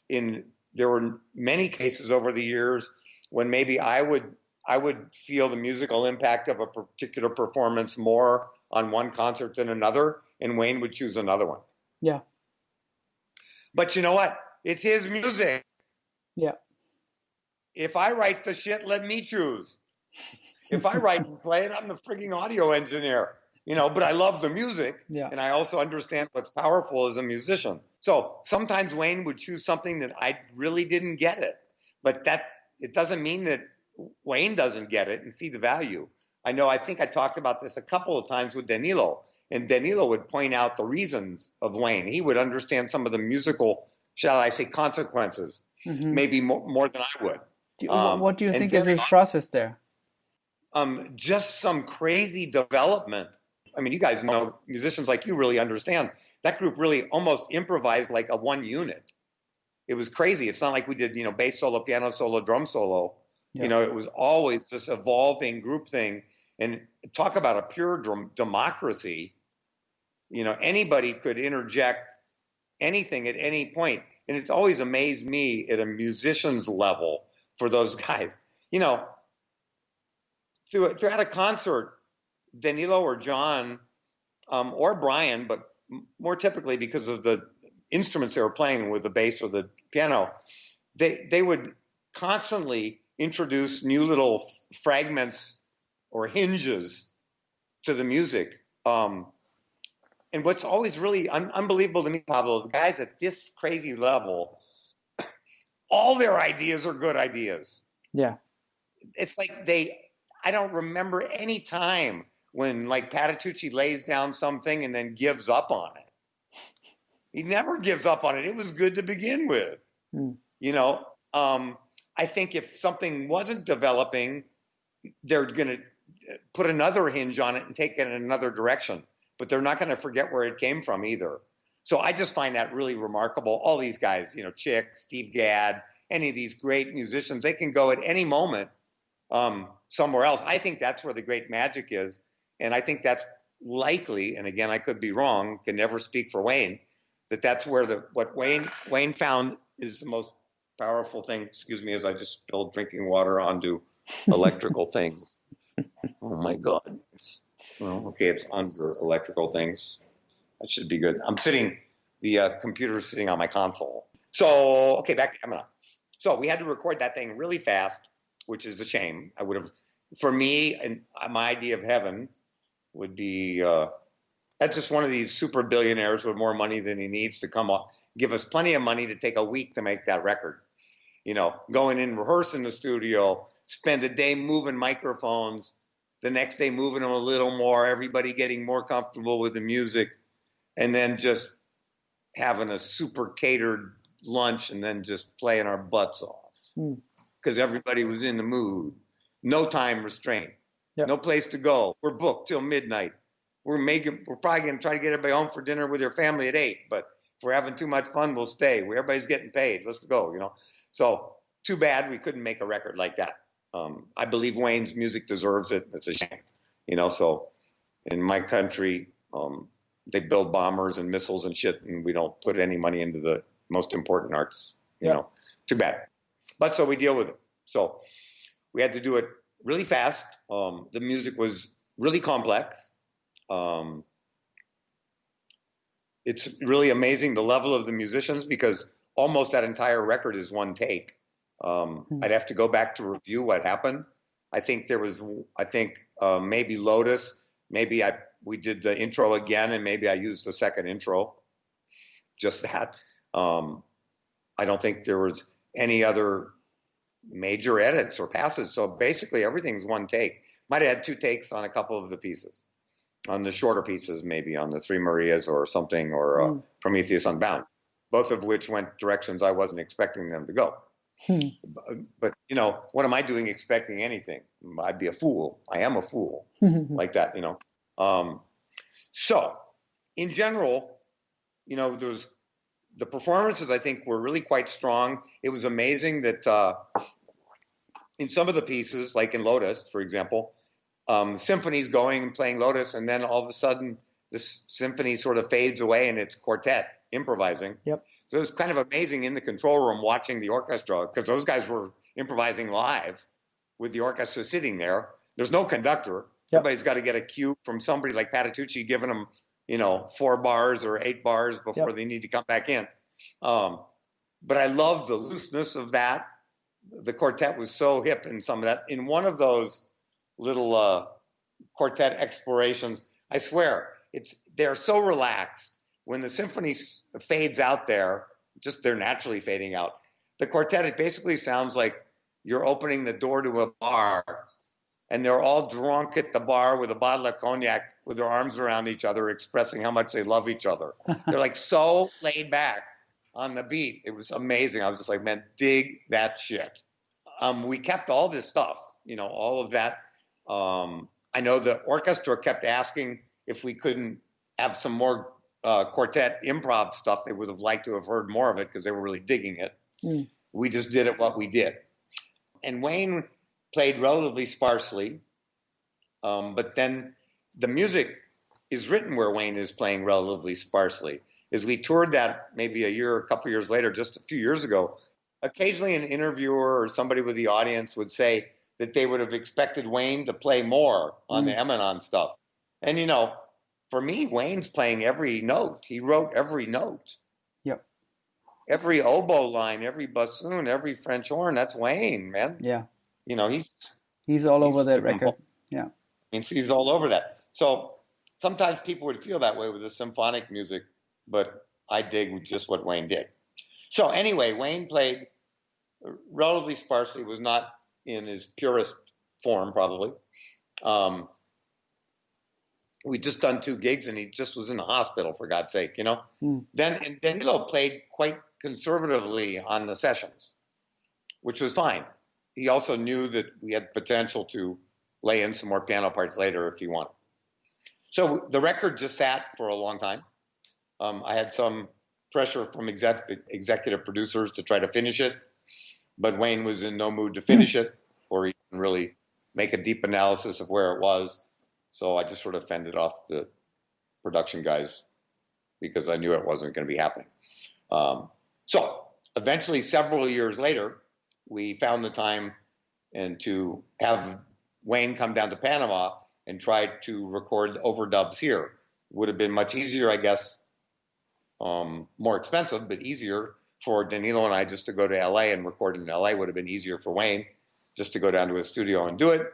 in there were many cases over the years when maybe I would I would feel the musical impact of a particular performance more on one concert than another, and Wayne would choose another one. Yeah. But you know what? It's his music. Yeah. If I write the shit, let me choose. If I write and play it, I'm the frigging audio engineer, you know, but I love the music. Yeah. And I also understand what's powerful as a musician. So sometimes Wayne would choose something that I really didn't get it, but that it doesn't mean that Wayne doesn't get it and see the value. I know, I think I talked about this a couple of times with Danilo. And Danilo would point out the reasons of Wayne. He would understand some of the musical, shall I say, consequences, mm-hmm. maybe more, more than I would. Do you, um, what do you think is his process there? Um, just some crazy development. I mean, you guys know, musicians like you really understand. That group really almost improvised like a one unit. It was crazy. It's not like we did, you know, bass solo, piano solo, drum solo. Yeah. You know, it was always this evolving group thing. And talk about a pure democracy. You know, anybody could interject anything at any point. And it's always amazed me at a musician's level for those guys. You know, throughout a concert, Danilo or John um, or Brian, but more typically because of the instruments they were playing with, the bass or the piano, they, they would constantly introduce new little fragments or hinges to the music. Um, And what's always really un unbelievable to me, Pablo, the guys at this crazy level, all their ideas are good ideas. Yeah. It's like they, I don't remember any time when like Patitucci lays down something and then gives up on it. He never gives up on it. It was good to begin with. Mm. You know, um, I think if something wasn't developing, they're going to put another hinge on it and take it in another direction. But they're not going to forget where it came from either. So I just find that really remarkable. All these guys, you know, Chick, Steve Gadd, any of these great musicians, they can go at any moment um, somewhere else. I think that's where the great magic is. And I think that's likely, and again, I could be wrong, can never speak for Wayne, that that's where the, what Wayne, Wayne found is the most powerful thing. Excuse me, as I just spilled drinking water onto electrical things. Oh my God. Well, okay, it's under electrical things. That should be good. I'm sitting, the uh, computer's sitting on my console. So, okay, back to Emanon. So we had to record that thing really fast, which is a shame. I would have, for me, and my idea of heaven would be, uh, that's just one of these super billionaires with more money than he needs to come up, give us plenty of money to take a week to make that record. You know, going in, rehearse in the studio, spend a day moving microphones, the next day moving them a little more, everybody getting more comfortable with the music, and then just having a super catered lunch and then just playing our butts off because mm. everybody was in the mood. No time restraint, yep. No place to go. We're booked till midnight. We're making. We're probably going to try to get everybody home for dinner with their family at eight, but if we're having too much fun, we'll stay. Everybody's getting paid. Let's go, you know. So too bad we couldn't make a record like that. Um, I believe Wayne's music deserves it. It's a shame, you know, so in my country, um, they build bombers and missiles and shit, and we don't put any money into the most important arts. you know, too bad. But so we deal with it. So we had to do it really fast. Um, the music was really complex. Um, it's really amazing the level of the musicians, because almost that entire record is one take. Um, hmm. I'd have to go back to review what happened. I think there was, I think uh, maybe Lotus, maybe I we did the intro again, and maybe I used the second intro, just that. Um, I don't think there was any other major edits or passes. So basically everything's one take. Might have had two takes on a couple of the pieces, on the shorter pieces, maybe on the Three Marias or something, or uh, hmm. Prometheus Unbound, both of which went directions I wasn't expecting them to go. Hmm. But, you know, what am I doing expecting anything? I'd be a fool. I am a fool like that, you know. Um, so in general, you know, there's the performances, I think, were really quite strong. It was amazing that uh, in some of the pieces, like in Lotus, for example, um, symphony's going and playing Lotus, and then all of a sudden this symphony sort of fades away and it's quartet improvising. Yep. So it was kind of amazing in the control room watching the orchestra, because those guys were improvising live with the orchestra sitting there. There's no conductor. Yep. Everybody's got to get a cue from somebody like Patitucci giving them, you know, four bars or eight bars before yep. they need to come back in. Um, but I love the looseness of that. The quartet was so hip in some of that. In one of those little uh, quartet explorations, I swear, it's they're so relaxed. When the symphony fades out there, just they're naturally fading out. The quartet, it basically sounds like you're opening the door to a bar, and they're all drunk at the bar with a bottle of cognac with their arms around each other, expressing how much they love each other. They're like so laid back on the beat. It was amazing. I was just like, man, dig that shit. Um, we kept all this stuff, you know, all of that. Um, I know the orchestra kept asking if we couldn't have some more Uh, quartet improv stuff. They would have liked to have heard more of it because they were really digging it. Mm. We just did it what we did. And Wayne played relatively sparsely, um, but then the music is written where Wayne is playing relatively sparsely. As we toured that maybe a year, a couple years later, just a few years ago, occasionally an interviewer or somebody with the audience would say that they would have expected Wayne to play more on mm. the Emanon stuff. And, you know, for me, Wayne's playing every note. He wrote every note. Yep. Every oboe line, every bassoon, every French horn. That's Wayne, man. Yeah. You know, he's... He's all he's over that record. Composed. Yeah. I mean, he's all over that. So sometimes people would feel that way with the symphonic music, but I dig just what Wayne did. So anyway, Wayne played relatively sparsely, was not in his purest form, probably. Um... We'd just done two gigs, and he just was in the hospital, for God's sake, you know. Mm. Then and Danilo played quite conservatively on the sessions, which was fine. He also knew that we had potential to lay in some more piano parts later if he wanted. So the record just sat for a long time. Um, I had some pressure from exec- executive producers to try to finish it, but Wayne was in no mood to finish it or even really make a deep analysis of where it was. So I just sort of fended off the production guys because I knew it wasn't going to be happening. Um, so eventually, several years later, we found the time and to have Wayne come down to Panama and try to record overdubs here. Would have been much easier, I guess, um, more expensive, but easier for Danilo and I just to go to L A and record in L A. Would have been easier for Wayne just to go down to his studio and do it.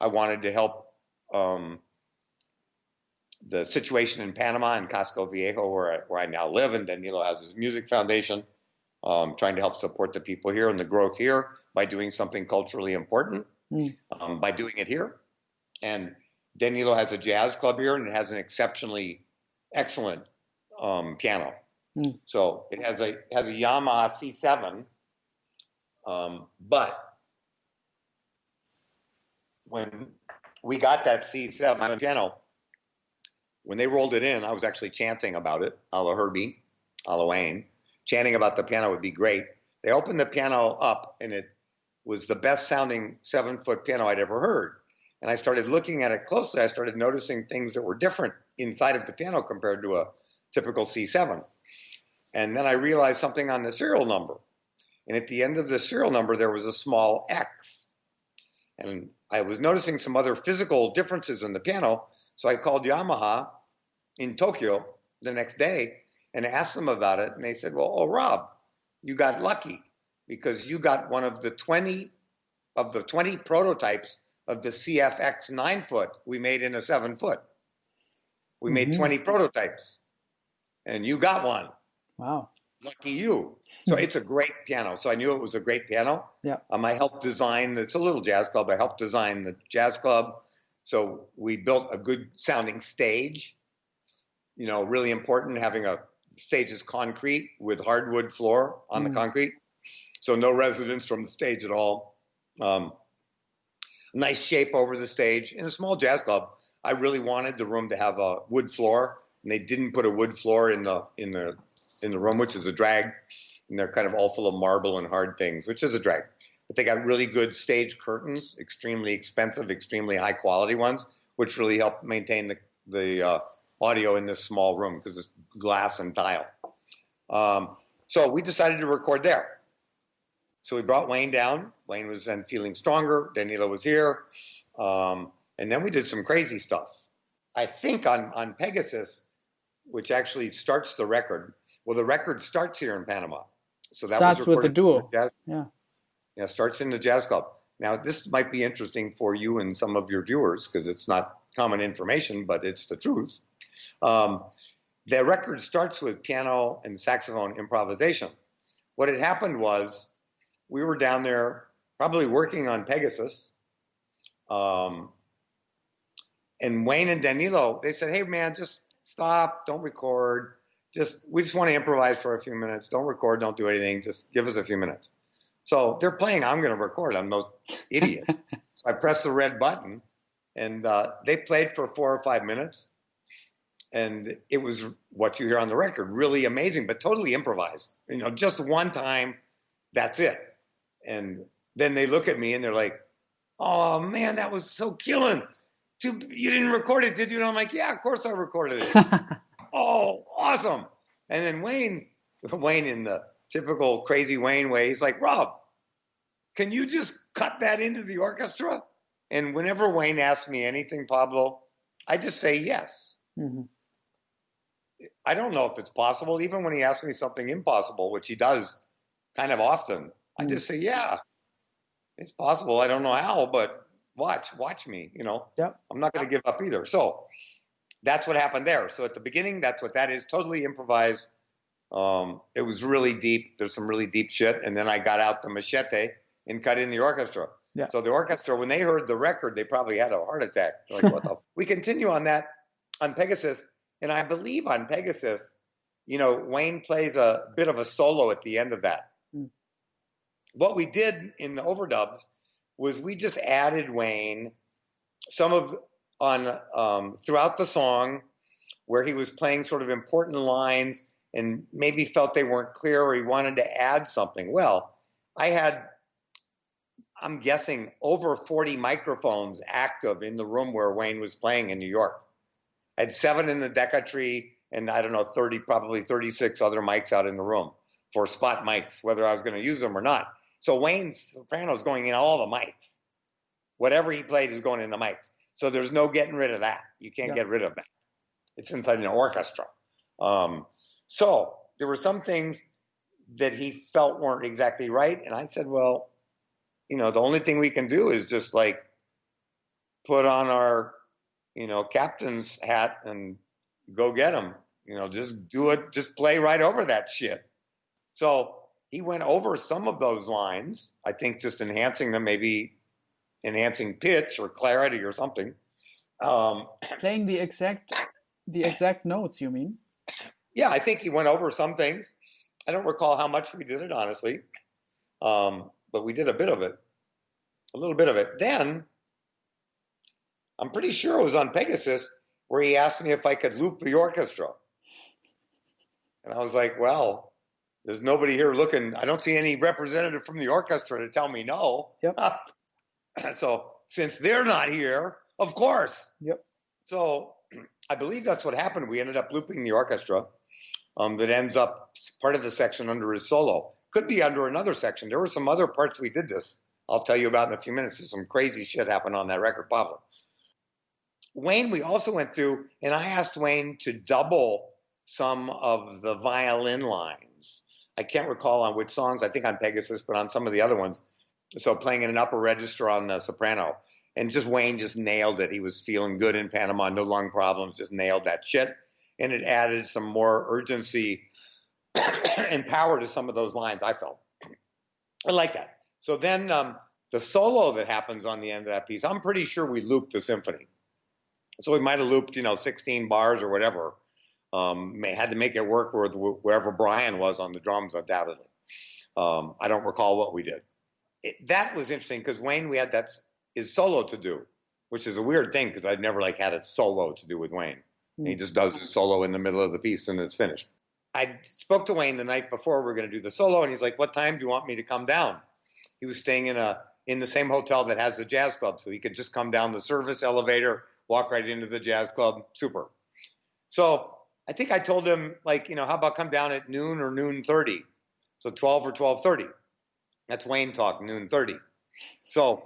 I wanted to help Um, the situation in Panama and Casco Viejo, where I, where I now live, and Danilo has his music foundation, um, trying to help support the people here and the growth here by doing something culturally important, mm. um, by doing it here. And Danilo has a jazz club here, and it has an exceptionally excellent um, piano. Mm. So it has a has a Yamaha C seven, um, but when we got that C seven piano, when they rolled it in, I was actually chanting about it, a la Herbie, a la Wayne. Chanting about the piano would be great. They opened the piano up, and it was the best sounding seven-foot piano I'd ever heard. And I started looking at it closely. I started noticing things that were different inside of the piano compared to a typical C seven. And then I realized something on the serial number. and at the end of the serial number there was a small X. And I was noticing some other physical differences in the piano, so I called Yamaha in Tokyo the next day and asked them about it, and they said, well, oh, Rob, you got lucky because you got one of the twenty, of the twenty prototypes of the C F X nine foot we made in a seven foot. We mm-hmm. made twenty prototypes, and you got one. Wow. Lucky you. So it's a great piano. So I knew it was a great piano. Yeah. Um, I helped design, the, it's a little jazz club. I helped design the jazz club. So we built a good sounding stage, you know, really important, having a stage is concrete with hardwood floor on mm. the concrete. So no resonance from the stage at all. Um, nice shape over the stage. In a small jazz club, I really wanted the room to have a wood floor, and they didn't put a wood floor in the, in the, in the room, which is a drag, and they're kind of all full of marble and hard things, which is a drag. But they got really good stage curtains, extremely expensive, extremely high quality ones, which really helped maintain the, the uh, audio in this small room because it's glass and tile. Um, so we decided to record there. So we brought Wayne down. Wayne was then feeling stronger. Danilo was here. Um, and then we did some crazy stuff. I think on, on Pegasus, which actually starts the record. Well, the record starts here in Panama. So that starts was with the duo. The yeah. Yeah, starts in the jazz club. Now, this might be interesting for you and some of your viewers because it's not common information, but it's the truth. Um, the record starts with piano and saxophone improvisation. What had happened was we were down there probably working on Pegasus. Um, and Wayne and Danilo, they said, hey, man, just stop. Don't record. Just, we just want to improvise for a few minutes. Don't record. Don't do anything. Just give us a few minutes. So they're playing. I'm going to record. I'm no idiot. So I pressed the red button, and uh, they played for four or five minutes. And it was what you hear on the record. Really amazing, but totally improvised. You know, just one time, that's it. And then they look at me, and they're like, oh, man, that was so killing. You didn't record it, did you? And I'm like, yeah, of course I recorded it. Oh, awesome. And then Wayne, Wayne in the typical crazy Wayne way, he's like, Rob, can you just cut that into the orchestra? And whenever Wayne asks me anything, Pablo, I just say yes. Mm-hmm. I don't know if it's possible. Even when he asks me something impossible, which he does kind of often, mm-hmm. I just say, yeah, it's possible. I don't know how, but watch, watch me, you know. Yep. I'm not going to give up either. So that's what happened there. So at the beginning, that's what that is. Totally improvised. Um, it was really deep. There's some really deep shit. And then I got out the machete and cut in the orchestra. Yeah. So the orchestra, when they heard the record, they probably had a heart attack. Like, what the f-? We continue on that on Pegasus. And I believe on Pegasus, you know, Wayne plays a bit of a solo at the end of that. Mm. What we did in the overdubs was we just added Wayne some of – on um, throughout the song where he was playing sort of important lines and maybe felt they weren't clear or he wanted to add something. Well, I had, I'm guessing, over forty microphones active in the room where Wayne was playing in New York. I had seven in the Decca Tree and I don't know, thirty, probably thirty-six other mics out in the room for spot mics, whether I was going to use them or not. So Wayne's soprano is going in all the mics. Whatever he played is going in the mics. So there's no getting rid of that. You can't yeah. get rid of that. It's inside an orchestra. Um, so there were some things that he felt weren't exactly right. And I said, well, you know, the only thing we can do is just like put on our, you know, captain's hat and go get him. You know, just do it. Just play right over that shit. So he went over some of those lines, I think just enhancing them maybe, enhancing pitch or clarity or something. Um, Playing the exact the exact notes, you mean? Yeah, I think he went over some things. I don't recall how much we did it, honestly. Um, but we did a bit of it, a little bit of it. Then, I'm pretty sure it was on Pegasus where he asked me if I could loop the orchestra. And I was like, well, there's nobody here looking. I don't see any representative from the orchestra to tell me no. Yep. So since they're not here, of course. Yep. So I believe that's what happened. We ended up looping the orchestra um, that ends up part of the section under his solo. could be under another section. There were some other parts we did this. I'll tell you about in a few minutes. There's some crazy shit happened on that record, Pablo. Wayne, we also went through, and I asked Wayne to double some of the violin lines. I can't recall on which songs. I think on Pegasus, but on some of the other ones. So playing in an upper register on the soprano. And just Wayne just nailed it. He was feeling good in Panama, no lung problems, just nailed that shit. And it added some more urgency and power to some of those lines, I felt. I like that. So then um, the solo that happens on the end of that piece, I'm pretty sure we looped the symphony. So we might have looped, you know, sixteen bars or whatever. Um, had to make it work with wherever Brian was on the drums, undoubtedly. Um, I don't recall what we did. It, that was interesting because Wayne, we had that his solo to do, which is a weird thing because I'd never like had a solo to do with Wayne. And he just does his solo in the middle of the piece and it's finished. I spoke to Wayne the night before we were going to do the solo, and he's like, "What time do you want me to come down?" He was staying in a in the same hotel that has the jazz club, so he could just come down the service elevator, walk right into the jazz club. Super. So I think I told him, like, you know, how about come down at noon or noon thirty? So twelve or twelve thirty. That's Wayne talk, noon thirty. So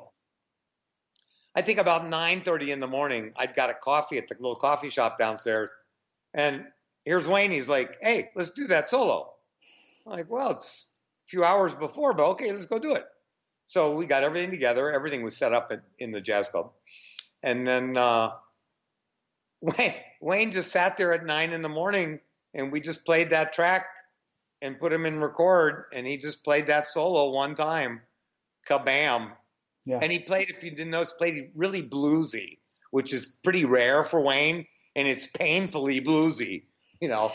I think about nine thirty in the morning, I'd got a coffee at the little coffee shop downstairs, and here's Wayne. He's like, "Hey, let's do that solo." I'm like, "Well, it's a few hours before, but okay, let's go do it." So we got everything together. Everything was set up at, in the jazz club. And then uh, Wayne, Wayne just sat there at nine in the morning, and we just played that track and put him in record, and he just played that solo one time. Kabam. Yeah. And he played, if you didn't notice, played really bluesy, which is pretty rare for Wayne, and it's painfully bluesy, you know.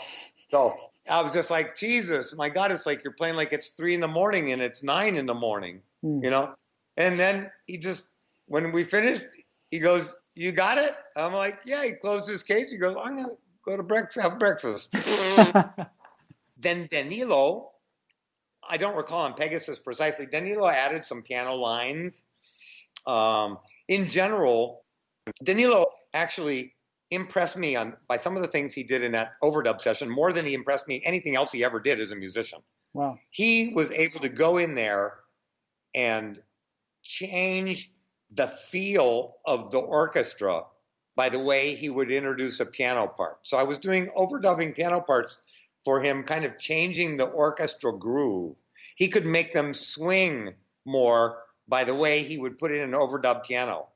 So I was just like, Jesus, my God, it's like you're playing like it's three in the morning and it's nine in the morning, mm. you know. And then he just, when we finished, he goes, "You got it?" I'm like, "Yeah." He closed his case. He goes, "I'm going to go to breakfast, have breakfast." Then Danilo, I don't recall on Pegasus precisely, Danilo added some piano lines. Um, in general, Danilo actually impressed me on by some of the things he did in that overdub session more than he impressed me anything else he ever did as a musician. Wow. He was able to go in there and change the feel of the orchestra by the way he would introduce a piano part. So I was doing overdubbing piano parts for him, kind of changing the orchestral groove. He could make them swing more by the way he would put in an overdub piano.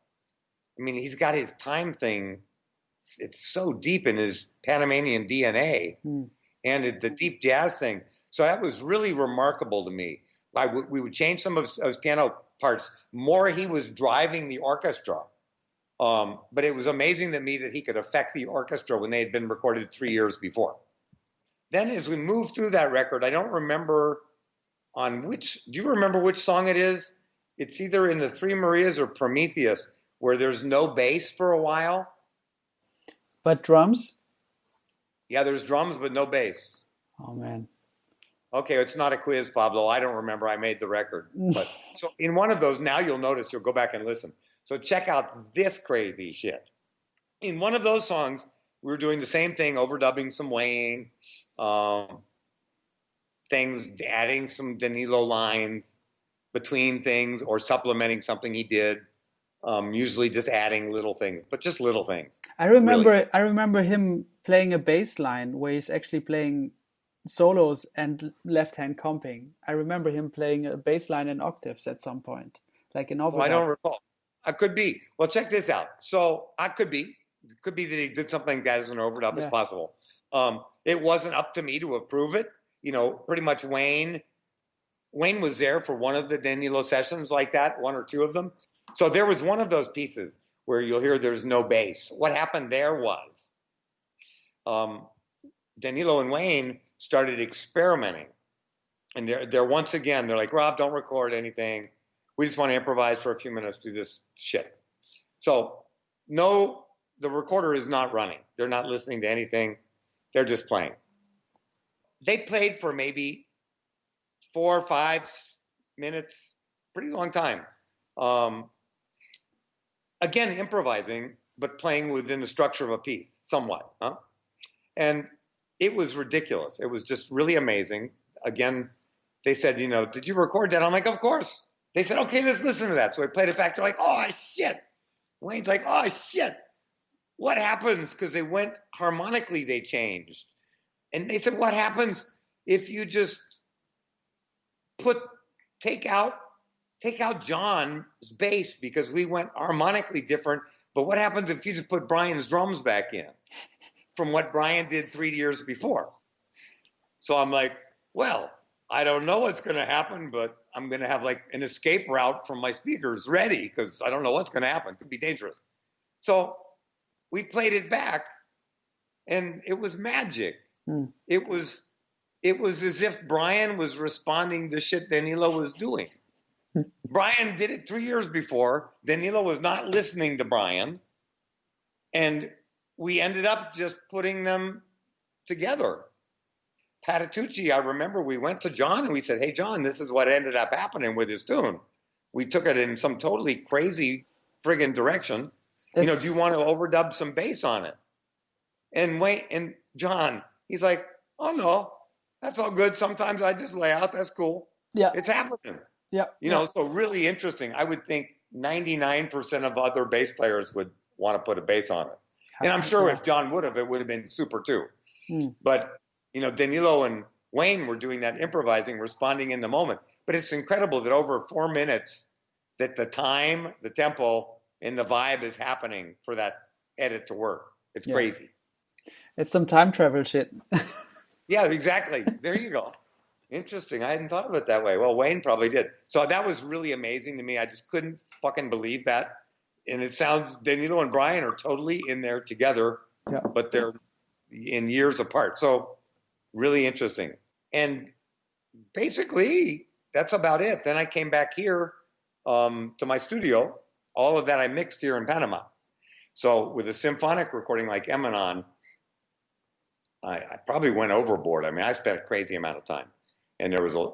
I mean, he's got his time thing. It's, it's so deep in his Panamanian D N A mm. and it, the deep jazz thing. So that was really remarkable to me. I w- we would change some of his, of his piano parts. More he was driving the orchestra. Um, but it was amazing to me that he could affect the orchestra when they had been recorded three years before. Then as we moved through that record, I don't remember on which, do you remember which song it is? It's either in the Three Marias or Prometheus, where there's no bass for a while. But drums? Yeah, there's drums, but no bass. Oh, man. Okay, it's not a quiz, Pablo. I don't remember. I made the record. But so in one of those, now you'll notice, you'll go back and listen. So check out this crazy shit. In one of those songs, we were doing the same thing, overdubbing some Wayne, um, things, adding some Danilo lines between things or supplementing something he did, um, usually just adding little things, but just little things. I remember really. I remember him playing a bass line where he's actually playing solos and left-hand comping. I remember him playing a bass line in octaves at some point, like an overdub. Well, I don't recall. I could be. Well, check this out. So I could be. It could be that he did something like that as an overdub yeah. as possible. Um, it wasn't up to me to approve it. You know, pretty much Wayne... Wayne was there for one of the Danilo sessions like that, one or two of them. So there was one of those pieces where you'll hear there's no bass. What happened there was um, Danilo and Wayne started experimenting. And they're, they're once again, they're like, "Rob, don't record anything. We just want to improvise for a few minutes, do this shit." So no, the recorder is not running. They're not listening to anything. They're just playing. They played for maybe four or five minutes, pretty long time. Um, again, improvising, but playing within the structure of a piece somewhat. Huh? And it was ridiculous. It was just really amazing. Again, they said, you know, did you record that? I'm like, of course. They said, okay, let's listen to that. So I played it back. They're like, oh, shit. Wayne's like, oh, shit. What happens? Because they went harmonically, they changed. And they said, what happens if you just put, take out, take out John's bass because we went harmonically different. But what happens if you just put Brian's drums back in from what Brian did three years before? So I'm like, well, I don't know what's going to happen, but I'm going to have like an escape route from my speakers ready because I don't know what's going to happen. It could be dangerous. So we played it back, and it was magic. Hmm. It was, it was as if Brian was responding to shit Danilo was doing. Brian did it three years before. Danilo was not listening to Brian, and we ended up just putting them together. Patitucci, I remember we went to John and we said, hey, John, this is what ended up happening with his tune. We took it in some totally crazy friggin' direction. It's... You know, do you want to overdub some bass on it? And wait, and John, he's like, oh, no, that's all good. Sometimes I just lay out. That's cool. Yeah. It's happening. Yeah. You know, yeah. So really interesting. I would think ninety-nine percent of other bass players would want to put a bass on it. And I'm sure if John would have, it would have been super too. Hmm. But, you know, Danilo and Wayne were doing that improvising, responding in the moment. But it's incredible that over four minutes that the time, the tempo, and the vibe is happening for that edit to work. It's yeah. crazy. It's some time travel shit. Yeah, exactly. There you go. Interesting. I hadn't thought of it that way. Well, Wayne probably did. So that was really amazing to me. I just couldn't fucking believe that. And it sounds, Danilo and Brian are totally in there together, yeah. but they're in years apart. So really interesting. And basically, that's about it. Then I came back here um, to my studio. All of that I mixed here in Panama. So with a symphonic recording like Emanon, I, I probably went overboard. I mean, I spent a crazy amount of time. And there was an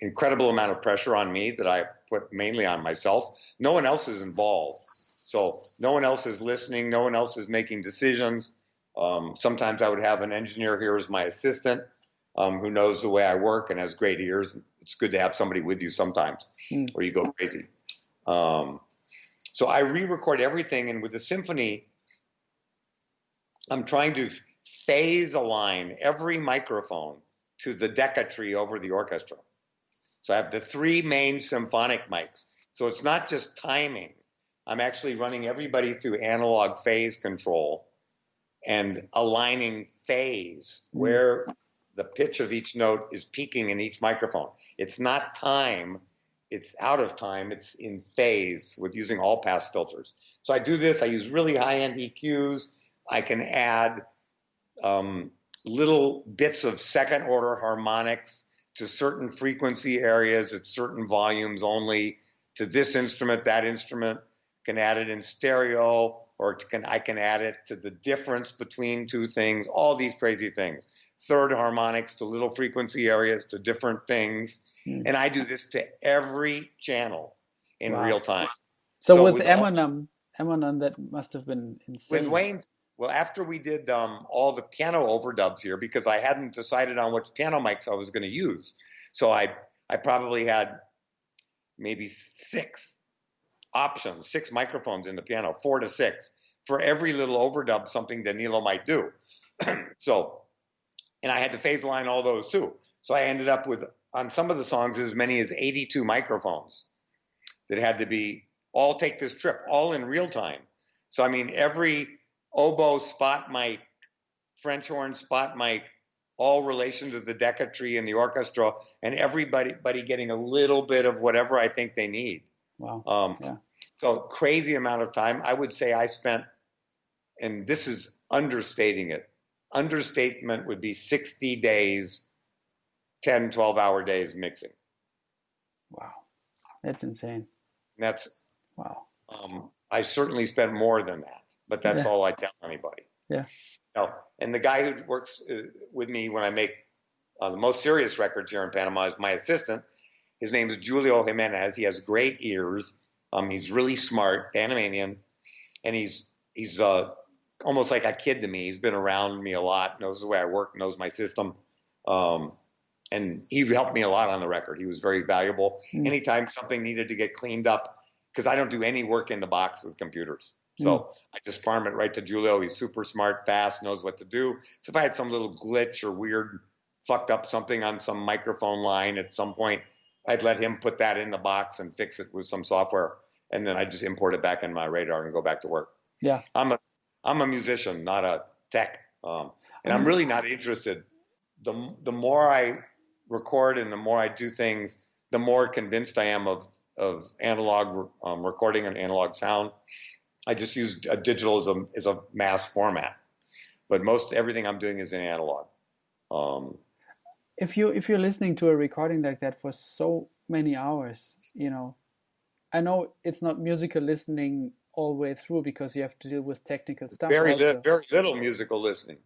incredible amount of pressure on me that I put mainly on myself. No one else is involved. So no one else is listening. No one else is making decisions. Um, sometimes I would have an engineer here as my assistant um, who knows the way I work and has great ears. It's good to have somebody with you sometimes mm. or you go crazy. Um, so I re-record everything. And with the symphony, I'm trying to phase align every microphone to the Decca Tree over the orchestra. So I have the three main symphonic mics. So it's not just timing. I'm actually running everybody through analog phase control and aligning phase where the pitch of each note is peaking in each microphone. It's not time. It's out of time. It's in phase with using all pass filters. So I do this. I use really high-end E Qs. I can add... Um, little bits of second order harmonics to certain frequency areas at certain volumes only to this instrument, that instrument, can add it in stereo or can I can add it to the difference between two things, all these crazy things. Third harmonics to little frequency areas to different things. Mm. And I do this to every channel in wow. real time. So, so with, with Emanon, Emanon, that must have been insane. With Wayne... Well, after we did um, all the piano overdubs here, because I hadn't decided on which piano mics I was going to use. So I, I probably had maybe six options, six microphones in the piano, four to six, for every little overdub, something Danilo might do. So, and I had to phase line all those too. So I ended up with, on some of the songs, as many as eighty-two microphones that had to be, all take this trip, all in real time. So, I mean, every... oboe spot mic, French horn spot mic, all relation to the Decca Tree and the orchestra, and everybody buddy getting a little bit of whatever I think they need. Wow. Um, yeah. So crazy amount of time. I would say I spent, and this is understating it, understatement would be sixty days, ten, twelve hour days mixing. Wow. That's insane. That's, wow. Um, I certainly spent more than that. But that's yeah. all I tell anybody. Yeah. No. And the guy who works uh, with me when I make uh, the most serious records here in Panama is my assistant. His name is Julio Jimenez. He has great ears. Um, he's really smart, Panamanian, and he's he's uh, almost like a kid to me. He's been around me a lot, knows the way I work, knows my system. Um, and he helped me a lot on the record. He was very valuable. Mm. Anytime something needed to get cleaned up, because I don't do any work in the box with computers. So mm. I just farm it right to Julio. He's super smart, fast, knows what to do. So if I had some little glitch or weird fucked up something on some microphone line at some point, I'd let him put that in the box and fix it with some software. And then I just import it back in my radar and go back to work. Yeah. I'm a, I'm a musician, not a tech. Um, and I'm really not interested. The, the more I record and the more I do things, the more convinced I am of, of analog um, recording and analog sound. I just use a digital as a, as a mass format, but most everything I'm doing is in analog. Um, if you, if you're listening to a recording like that for so many hours, you know, I know it's not musical listening all the way through because you have to deal with technical stuff. Very, li- very little musical listening.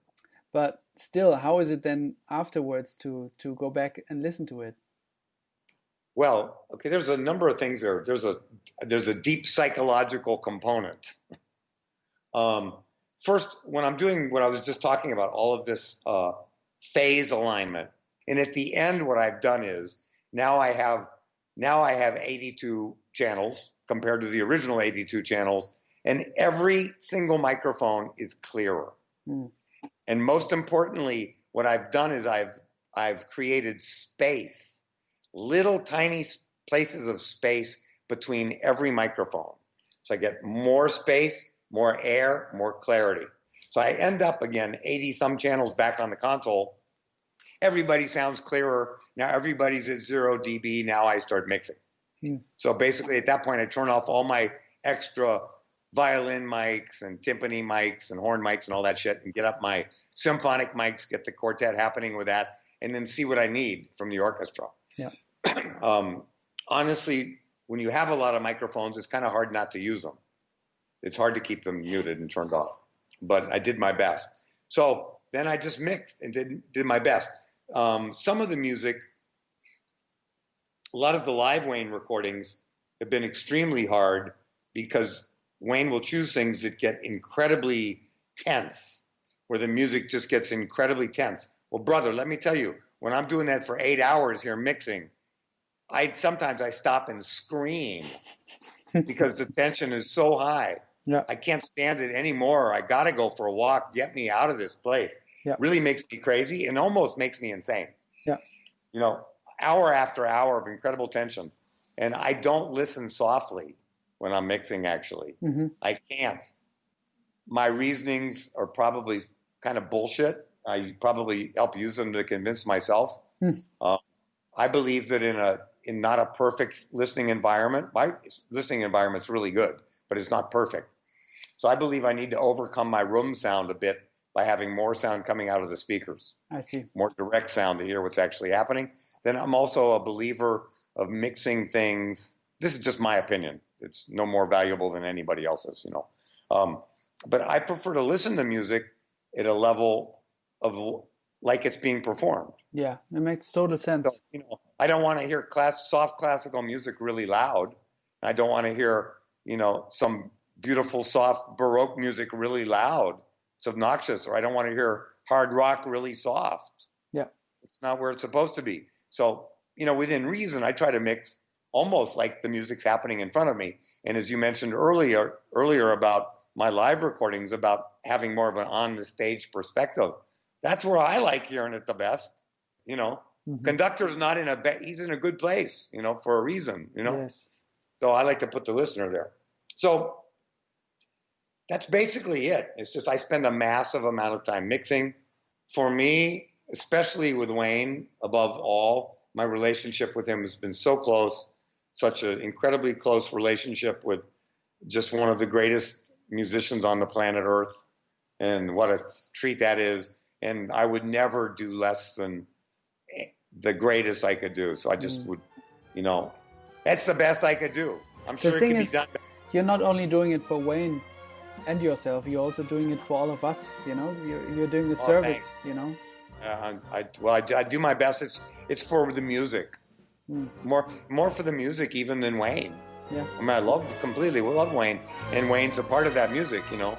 But still, how is it then afterwards to, to go back and listen to it? Well, okay, there's a number of things there. There's a there's a deep psychological component. Um, first, when I'm doing what I was just talking about, all of this uh, phase alignment, and at the end, what I've done is now I have now I have eighty-two channels compared to the original eighty-two channels, and every single microphone is clearer. Mm. And most importantly, what I've done is I've I've created space, little tiny places of space between every microphone. So I get more space, more air, more clarity. So I end up, again, eighty-some channels back on the console. Everybody sounds clearer. Now everybody's at zero dB. Now I start mixing. Hmm. So basically at that point, I turn off all my extra violin mics and timpani mics and horn mics and all that shit and get up my symphonic mics, get the quartet happening with that, and then see what I need from the orchestra. Yeah. um, honestly, when you have a lot of microphones, it's kind of hard not to use them. It's hard to keep them muted and turned off, but I did my best. So then I just mixed and did, did my best. Um, some of the music, a lot of the live Wayne recordings have been extremely hard because Wayne will choose things that get incredibly tense, where the music just gets incredibly tense. Well, brother, let me tell you, when I'm doing that for eight hours here mixing, I sometimes I stop and scream because the tension is so high. Yeah. I can't stand it anymore. I got to go for a walk. Get me out of this place. Yeah. Really makes me crazy and almost makes me insane. Yeah. You know, hour after hour of incredible tension. And I don't listen softly when I'm mixing, actually. Mm-hmm. I can't. My reasonings are probably kind of bullshit. I probably help use them to convince myself. Mm. Uh, I believe that in a in not a perfect listening environment, my listening environment's really good, but it's not perfect. So I believe I need to overcome my room sound a bit by having more sound coming out of the speakers. I see. More direct sound to hear what's actually happening. Then I'm also a believer of mixing things. This is just my opinion. It's no more valuable than anybody else's, you know. Um, but I prefer to listen to music at a level of like it's being performed. Yeah, it makes total sense. So, you know, I don't want to hear class, soft classical music really loud. I don't want to hear, you know, some beautiful soft Baroque music really loud. It's obnoxious. Or I don't want to hear hard rock really soft. Yeah, it's not where it's supposed to be. So, you know, within reason, I try to mix almost like the music's happening in front of me. And as you mentioned earlier, earlier about my live recordings, about having more of an on the stage perspective. That's where I like hearing it the best, you know. Mm-hmm. Conductor's not in a be- he's in a good place, you know, for a reason, you know. Yes. So I like to put the listener there. So that's basically it. It's just I spend a massive amount of time mixing. For me, especially with Wayne, above all, my relationship with him has been so close, such an incredibly close relationship with just one of the greatest musicians on the planet Earth, and what a treat that is. And I would never do less than the greatest I could do. So I just mm. would, you know, that's the best I could do. I'm the sure it could is, be done. You're not only doing it for Wayne and yourself, you're also doing it for all of us, you know. You're, you're doing the oh, service, thanks. You know. Uh, I, well, I, I do my best. It's it's for the music. Mm. More more for the music even than Wayne. Yeah. I mean, I love completely. We love Wayne. And Wayne's a part of that music, you know.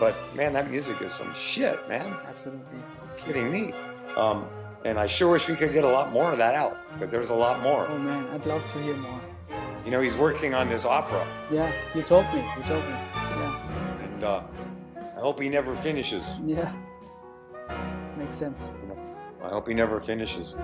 But, man, that music is some shit, man. Absolutely. You're kidding me. Um, And I sure wish we could get a lot more of that out, because there's a lot more. Oh man, I'd love to hear more. You know, he's working on this opera. Yeah, you told me, you told me, yeah. And uh, I hope he never finishes. Yeah, makes sense. I hope he never finishes.